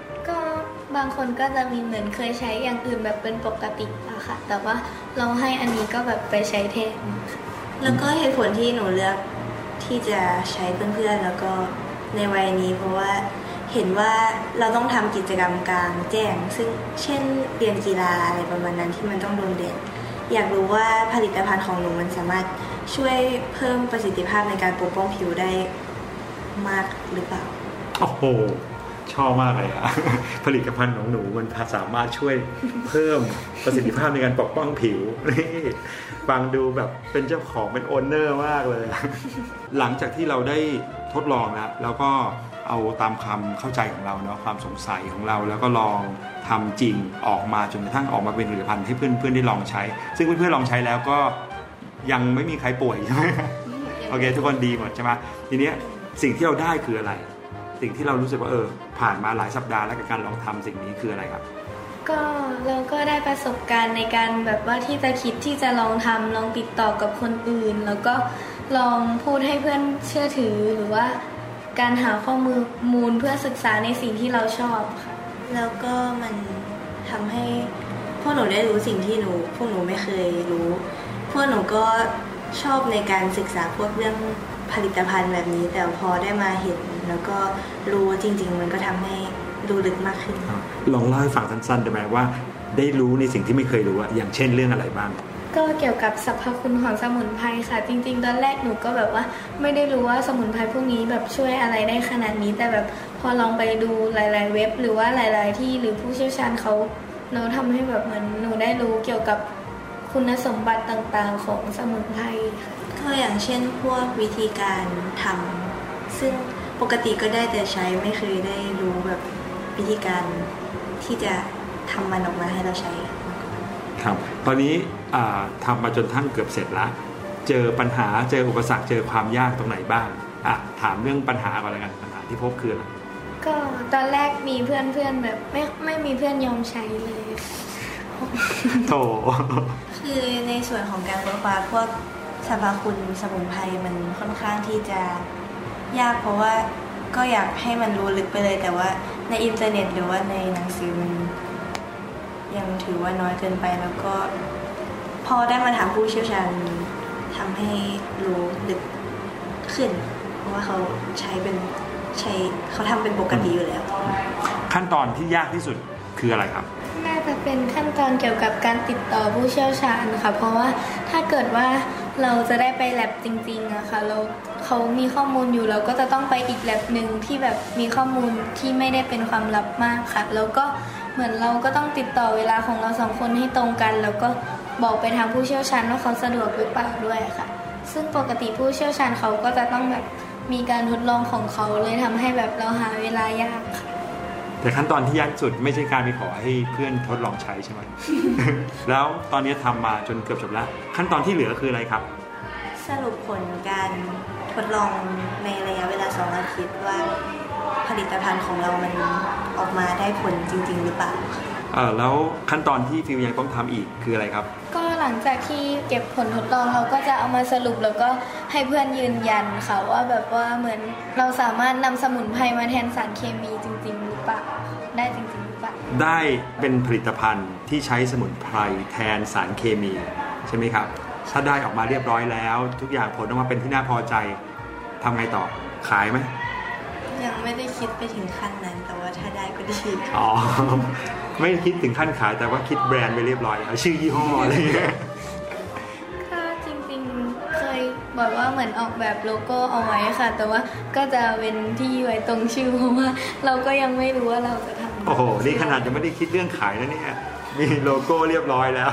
บางคนก็จะมีเหมือนเคยใช้อย่างอื่นแบบเป็นปกติอะค่ะแต่ว่าเราให้อันนี้ก็แบบไปใช้แทนแล้วก็เหตุผลที่หนูเลือกที่จะใช้เพื่อนๆแล้วก็ในวัยนี้เพราะว่าเห็นว่าเราต้องทำกิจกรรมกลางแจ้งซึ่งเช่นเรียนกีฬาอะไรประมาณนั้นที่มันต้องโดดเด่นอยากรู้ว่าผลิตภัณฑ์ของหนูมันสามารถช่วยเพิ่มประสิทธิภาพในการปกป้องผิวได้มากหรือเปล่าโอ้โหชอบมากเลยอะผลิตภัณฑ์ของหนูมันสามารถช่วยเพิ่มประสิทธิภาพในการปกป้องผิวนี่ฟังดูแบบเป็นเจ้าของเป็นโอนเนอร์มากเลยหลังจากที่เราได้ทดลองแล้วก็เอาตามความเข้าใจของเราเนาะความสงสัยของเราแล้วก็ลองทำจริงออกมาจนกระทั่งออกมาเป็นผลิตภัณฑ์ให้เพื่อนๆได้ลองใช้ซึ่งเพื่อนๆลองใช้แล้วก็ยังไม่มีใครป่วยใช่ไหมโอเคทุกคนดีหมดใช่ไหมทีนี้สิ่งที่เราได้คืออะไรสิ่งที่เรารู้สึกว่าผ่านมาหลายสัปดาห์แล้วกับการลองทำสิ่งนี้คืออะไรครับก็เราก็ได้ประสบการณ์ในการแบบว่าที่จะคิดที่จะลองทำลองติดต่อกับคนอื่นแล้วก็ลองพูดให้เพื่อนเชื่อถือหรือว่าการหาข้อมูลเพื่อศึกษาในสิ่งที่เราชอบค่ะแล้วก็มันทำให้พวกหนูได้รู้สิ่งที่พวกหนูไม่เคยรู้พวกหนูก็ชอบในการศึกษาพวกเรื่องผลิตภัณฑ์แบบนี้แต่พอได้มาเห็นแล้วก็รู้จริงๆมันก็ทำให้รู้ลึกมากขึ้นลองเล่าให้ฟังสั้นๆได้ไหมว่าได้รู้ในสิ่งที่ไม่เคยรู้อย่างเช่นเรื่องอะไรบ้างก็เกี่ยวกับสรรพคุณของสมุนไพรค่ะจริงๆตอนแรกหนูก็แบบว่าไม่ได้รู้ว่าสมุนไพรพวกนี้แบบช่วยอะไรได้ขนาดนี้แต่แบบพอลองไปดูหลายๆเว็บหรือว่าหลายๆที่หรือผู้เชี่ยวชาญเขาทำให้แบบเหมือนหนูได้รู้เกี่ยวกับคุณสมบัติต่างๆของสมุนไพรก็อย่างเช่นพวกวิธีการทำซึ่งปกติก็ได้แต่ใช้ไม่เคยได้รู้แบบวิธีการที่จะทำมันออกมาให้เราใช้ครับตอนนี้ทำมาจนทั้งเกือบเสร็จละเจอปัญหาเจออุปสรรคเจอความยากตรงไหนบ้างถามเรื่องปัญหาก่อนเลยกันปัญหาที่พบคืออะไรก็ตอนแรกมีเพื่อนๆแบบไม่มีเพื่อนยอมใช้เลยโถคือในส่วนของการค้นคว้าพวกสรรพคุณสมุนไพรมันค่อนข้างที่จะยากเพราะว่าก็อยากให้มันรู้ลึกไปเลยแต่ว่าในอินเทอร์เน็ตหรือว่าในหนังสือมันยังถือว่าน้อยเกินไปแล้วก็พอได้มาถามผู้เชี่ยวชาญทำให้รู้ลึกขึ้นเพราะว่าเขาใช้เขาทำเป็นปกติอยู่แล้วขั้นตอนที่ยากที่สุดคืออะไรครับน่าจะเป็นขั้นตอนเกี่ยวกับการติดต่อผู้เชี่ยวชาญค่ะเพราะว่าถ้าเกิดว่าเราจะได้ไปแลบจริงๆอะค่ะเขามีข้อมูลอยู่เราก็จะต้องไปอีกแลบหนึ่งที่แบบมีข้อมูลที่ไม่ได้เป็นความลับมากค่ะแล้วก็เหมือนเราก็ต้องติดต่อเวลาของเราสองคนให้ตรงกันแล้วก็บอกไปทางผู้เชี่ยวชาญว่าเขาสะดวกหรือเปล่าด้วยค่ะซึ่งปกติผู้เชี่ยวชาญเขาก็จะต้องแบบมีการทดลองของเขาเลยทำให้แบบเราหาเวลายากค่ะแต่ขั้นตอนที่ยากสุดไม่ใช่การไปขอให้เพื่อนทดลองใช้ใช่ไหม แล้วตอนนี้ทำมาจนเกือบจบแล้วขั้นตอนที่เหลือคืออะไรครับสรุปผลการทดลองในระยะเวลา2อาทิตย์ว่าผลิตภัณฑ์ของเรามันออกมาได้ผลจริงๆหรือเปล่าแล้วขั้นตอนที่ฟิวยังต้องทำอีกคืออะไรครับก็หลังจากที่เก็บผลทดลองเราก็จะเอามาสรุปแล้วก็ให้เพื่อนยืนยันค่ะว่าแบบว่าเหมือนเราสามารถนำสมุนไพรมาแทนสารเคมีจริงๆหรือเปล่าได้จริงๆหรือเปล่าได้เป็นผลิตภัณฑ์ที่ใช้สมุนไพรแทนสารเคมีใช่ไหมครับถ้าได้ออกมาเรียบร้อยแล้วทุกอย่างผลออกมาเป็นที่น่าพอใจทำไงต่อขายไหมยังไม่ได้คิดไปถึงขั้นนั้นแต่ว่าถ้าได้ก็ดีอ๋อไม่คิดถึงขั้นขายแต่ว่าคิดแบรนด์ไปเรียบร้อยเอาชื่อยี่ห้ออะไรอย่างเงี้ยก็จริงๆเคยบอกว่าเหมือนออกแบบโลโก้เอาไว้ค่ะแต่ว่าก็จะเป็นที่ไว้ตรงชื่อเพราะว่าเราก็ยังไม่รู้ว่าเราจะทำโอ้โหนี่ขนาดจะไม่ได้คิดเรื่องขายแล้วเนี่ยมีโลโก้เรียบร้อยแล้ว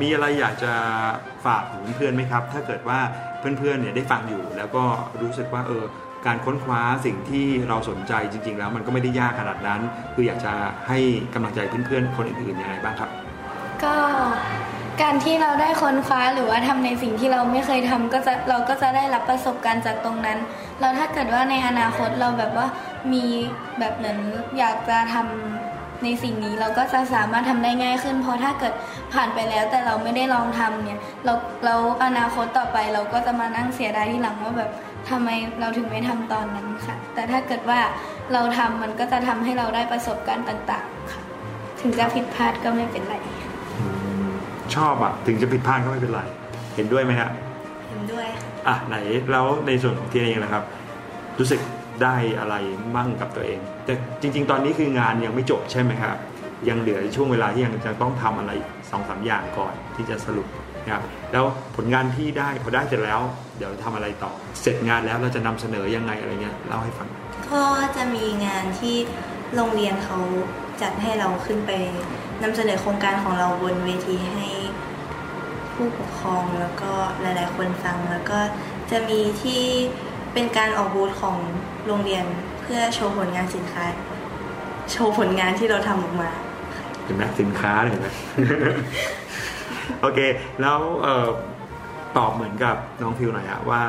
มีอะไรอยากจะฝากถึงเพื่อนไหมครับถ้าเกิดว่าเพื่อนๆเนี่ยได้ฟังอยู่แล้วก็รู้สึกว่าการค้นคว้าสิ่งที่เราสนใจจริงๆแล้วมันก็ไม่ได้ยากขนาดนั้นคืออยากจะให้กำลังใจเพื่อนๆคนอื่นๆอย่างไรบ้างครับก็การที่เราได้ค้นคว้าหรือว่าทำในสิ่งที่เราไม่เคยทำเราก็จะได้รับประสบการณ์จากตรงนั้นแล้วถ้าเกิดว่าในอนาคตเราแบบว่ามีแบบเหมือนอยากจะทำในสิ่งนี้เราก็จะสามารถทำได้ง่ายขึ้นเพราะถ้าเกิดผ่านไปแล้วแต่เราไม่ได้ลองทำเนี่ยเราอนาคตต่อไปเราก็จะมานั่งเสียดายทีหลังว่าแบบ ทำไมเราถึงไม่ทำตอนนั้นค่ะแต่ถ้าเกิดว่าเราทำมันก็จะทำให้เราได้ประสบการณ์ต่างๆค่ะถึงจะผิดพลาดก็ไม่เป็นไรชอบอะถึงจะผิดพลาดก็ไม่เป็นไรเห็นด้วยไหมฮะเห็นด้วยอ่ะไหนแล้วในส่วนของที่เองนะครับรู้สึกได้อะไรมั่งกับตัวเองแต่จริงๆตอนนี้คืองานยังไม่จบใช่ไหมครับยังเหลือช่วงเวลาที่ยังจะต้องทำอะไร2-3อย่างก่อนที่จะสรุปนะครับแล้วผลงานที่ได้พอได้เสร็จแล้วเดี๋ยวทำอะไรต่อเสร็จงานแล้วเราจะนำเสนอยังไงอะไรเงี้ยเล่าให้ฟังก็จะมีงานที่โรงเรียนเขาจัดให้เราขึ้นไปนำเสนอโครงการของเราบนเวทีให้ผู้ปกครองแล้วก็หลายๆคนฟังแล้วก็จะมีที่เป็นการออกบูธของโรงเรียนเพื่อโชว์ผลงานสินค้าโชว์ผลงานที่เราทำออกมาเห็นไหมสินค้าเห็นไหม โอเคแล้วตอบเหมือนกับน้องฟิวหน่อยฮะว่า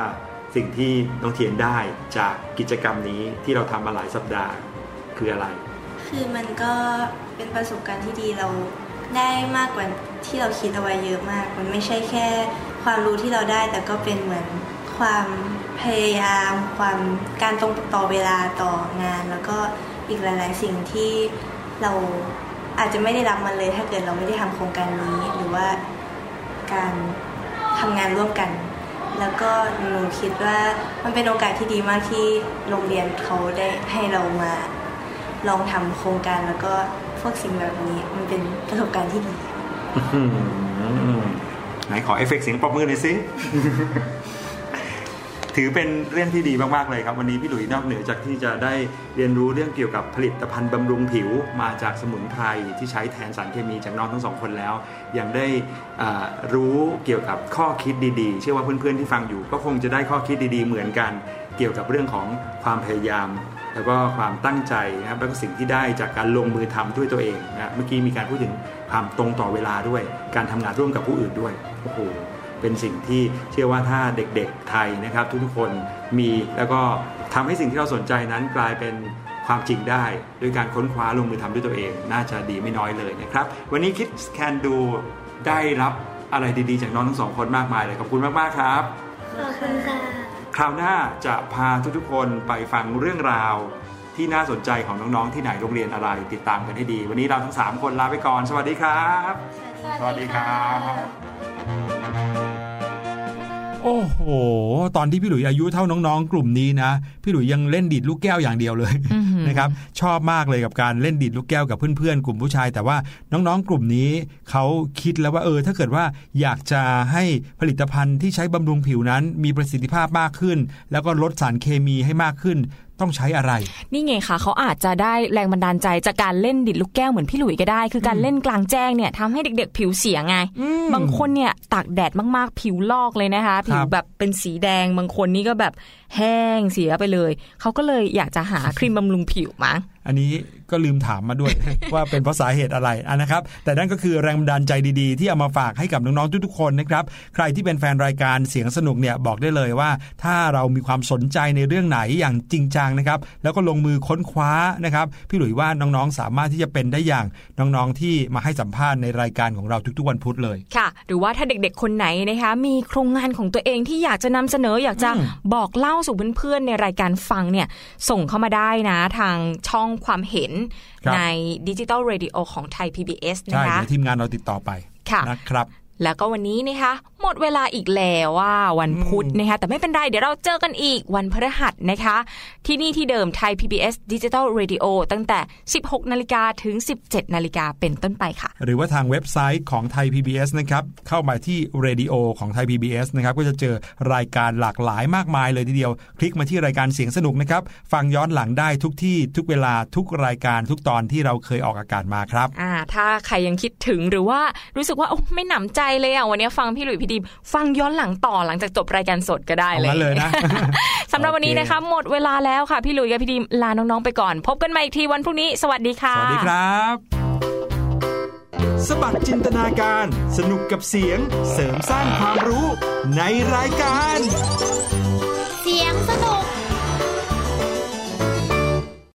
สิ่งที่น้องเทียนได้จากกิจกรรมนี้ที่เราทำมาหลายสัปดาห์คืออะไรคือมันก็เป็นประสบการณ์ที่ดีเราได้มากกว่าที่เราคิดเอาไว้เยอะมากมันไม่ใช่แค่ความรู้ที่เราได้แต่ก็เป็นเหมือนความพยายามความการตรงต่อเวลาต่องานแล้วก็อีกหลายๆสิ่งที่เราอาจจะไม่ได้รับมันเลยถ้าเกิดเราไม่ได้ทำโครงการนี้หรือว่าการทำงานร่วมกันแล้วก็หนูคิดว่ามันเป็นโอกาสที่ดีมากที่โรงเรียนเขาได้ให้เรามาลองทำโครงการแล้วก็พวกสิ่งแบบนี้มันเป็นประสบการณ์ที่ดีไหนขอเอฟเฟกต์เสียงปรบมือหน่อยสิถือเป็นเรื่องที่ดีมากๆเลยครับวันนี้พี่หลุยนอกเหนือจากที่จะได้เรียนรู้เรื่องเกี่ยวกับผลิตภัณฑ์บำรุงผิวมาจากสมุนไพรที่ใช้แทนสารเคมีจากน้องทั้งสองคนแล้วยังได้รู้เกี่ยวกับข้อคิดดีๆเชื่อว่าเพื่อนๆที่ฟังอยู่ก็คงจะได้ข้อคิดดีๆเหมือนกันเกี่ยวกับเรื่องของความพยายามแล้วก็ความตั้งใจนะครับแล้วก็สิ่งที่ได้จากการลงมือทำด้วยตัวเองนะเมื่อกี้มีการพูดถึงความตรงต่อเวลาด้วยการทำงานร่วมกับผู้อื่นด้วยโอ้โหเป็นสิ่งที่เชื่อว่าถ้าเด็กๆไทยนะครับทุกๆคนมีแล้วก็ทำให้สิ่งที่เราสนใจนั้นกลายเป็นความจริงได้ด้วยการค้นคว้าลงมือทำด้วยตัวเองน่าจะดีไม่น้อยเลยนะครับวันนี้คิดแคนดูได้รับอะไรดีๆจากน้องทั้งสองคนมากมายเลยขอบคุณมากๆครับขอบคุณค่ะคราวหน้าจะพาทุกๆคนไปฟังเรื่องราวที่น่าสนใจของน้องๆที่ไหนโรงเรียนอะไรติดตามกันให้ดีวันนี้เราทั้ง3คนลาไปก่อนสวัสดีครับสวัสดีครับโอ้โหตอนที่พี่หลุยอายุเท่าน้องๆกลุ่มนี้นะพี่หลุยยังเล่นดีดลูกแก้วอย่างเดียวเลย นะครับชอบมากเลยกับการเล่นดีดลูกแก้วกับเพื่อนๆกลุ่มผู้ชายแต่ว่าน้องๆกลุ่มนี้เขาคิดแล้วว่าถ้าเกิดว่าอยากจะให้ผลิตภัณฑ์ที่ใช้บำรุงผิวนั้นมีประสิทธิภาพมากขึ้นแล้วก็ลดสารเคมีให้มากขึ้นต้องใช้อะไรนี่ไงคะเขาอาจจะได้แรงบันดาลใจจากการเล่นดิดลูกแก้วเหมือนพี่หลุยก็ได้คือการเล่นกลางแจ้งเนี่ยทำให้เด็กๆผิวเสียไงบางคนเนี่ยตากแดดมากๆผิวลอกเลยนะคะผิวแบบเป็นสีแดงบางคนนี่ก็แบบแห้งเสียไปเลยเขาก็เลยอยากจะหาครีมบำรุงผิวมั้งอันนี้ก็ลืมถามมาด้วย ว่าเป็นเพราะสาเหตุอะไรนะครับแต่นั่นก็คือแรงบันดาลใจดีๆที่เอามาฝากให้กับน้องๆทุกๆคนนะครับใครที่เป็นแฟนรายการเสียงสนุกเนี่ยบอกได้เลยว่าถ้าเรามีความสนใจในเรื่องไหนอย่างจริงจังนะครับแล้วก็ลงมือค้นคว้านะครับพี่หลุยว่าน้องๆสามารถที่จะเป็นได้อย่างน้องๆที่มาให้สัมภาษณ์ในรายการของเราทุกๆวันพุธเลยค่ะหรือว่าถ้าเด็กๆคนไหนนะคะมีโครงงานของตัวเองที่อยากจะนำเสนออยากจะบอกเล่าสู่เพื่อนๆในรายการฟังเนี่ยส่งเข้ามาได้นะทางช่องความเห็นใน Digital Radio ของไทย PBS นะคะใช่ทีมงานเราติดต่อไปนะครับแล้วก็วันนี้นะคะหมดเวลาอีกแล้ววันพุธนะคะแต่ไม่เป็นไรเดี๋ยวเราเจอกันอีกวันพฤหัสนะคะที่นี่ที่เดิมไทย PBS Digital Radio ตั้งแต่ 16:00 น.ถึง 17:00 น.เป็นต้นไปค่ะหรือว่าทางเว็บไซต์ของไทย PBS นะครับเข้ามาที่ Radio ของไทย PBS นะครับก็จะเจอรายการหลากหลายมากมายเลยทีเดียวคลิกมาที่รายการเสียงสนุกนะครับฟังย้อนหลังได้ทุกที่ทุกเวลาทุกรายการทุกตอนที่เราเคยออกอากาศมาครับถ้าใครยังคิดถึงหรือว่ารู้สึกว่าไม่หนำใจเลยวันนี้ฟังพี่หลุยพี่ดีฟังย้อนหลังต่อหลังจากจบรายการสดก็ได้เลยนะ สำหรับ วันนี้นะคะหมดเวลาแล้วค่ะพี่หลุยกับพี่ดีลาน้องๆไปก่อนพบกันใหม่อีกทีวันพรุ่งนี้สวัสดีค่ะสวัสดีครับสบัดจินตนาการสนุกกับเสียงเสริมสร้างความรู้ในรายการ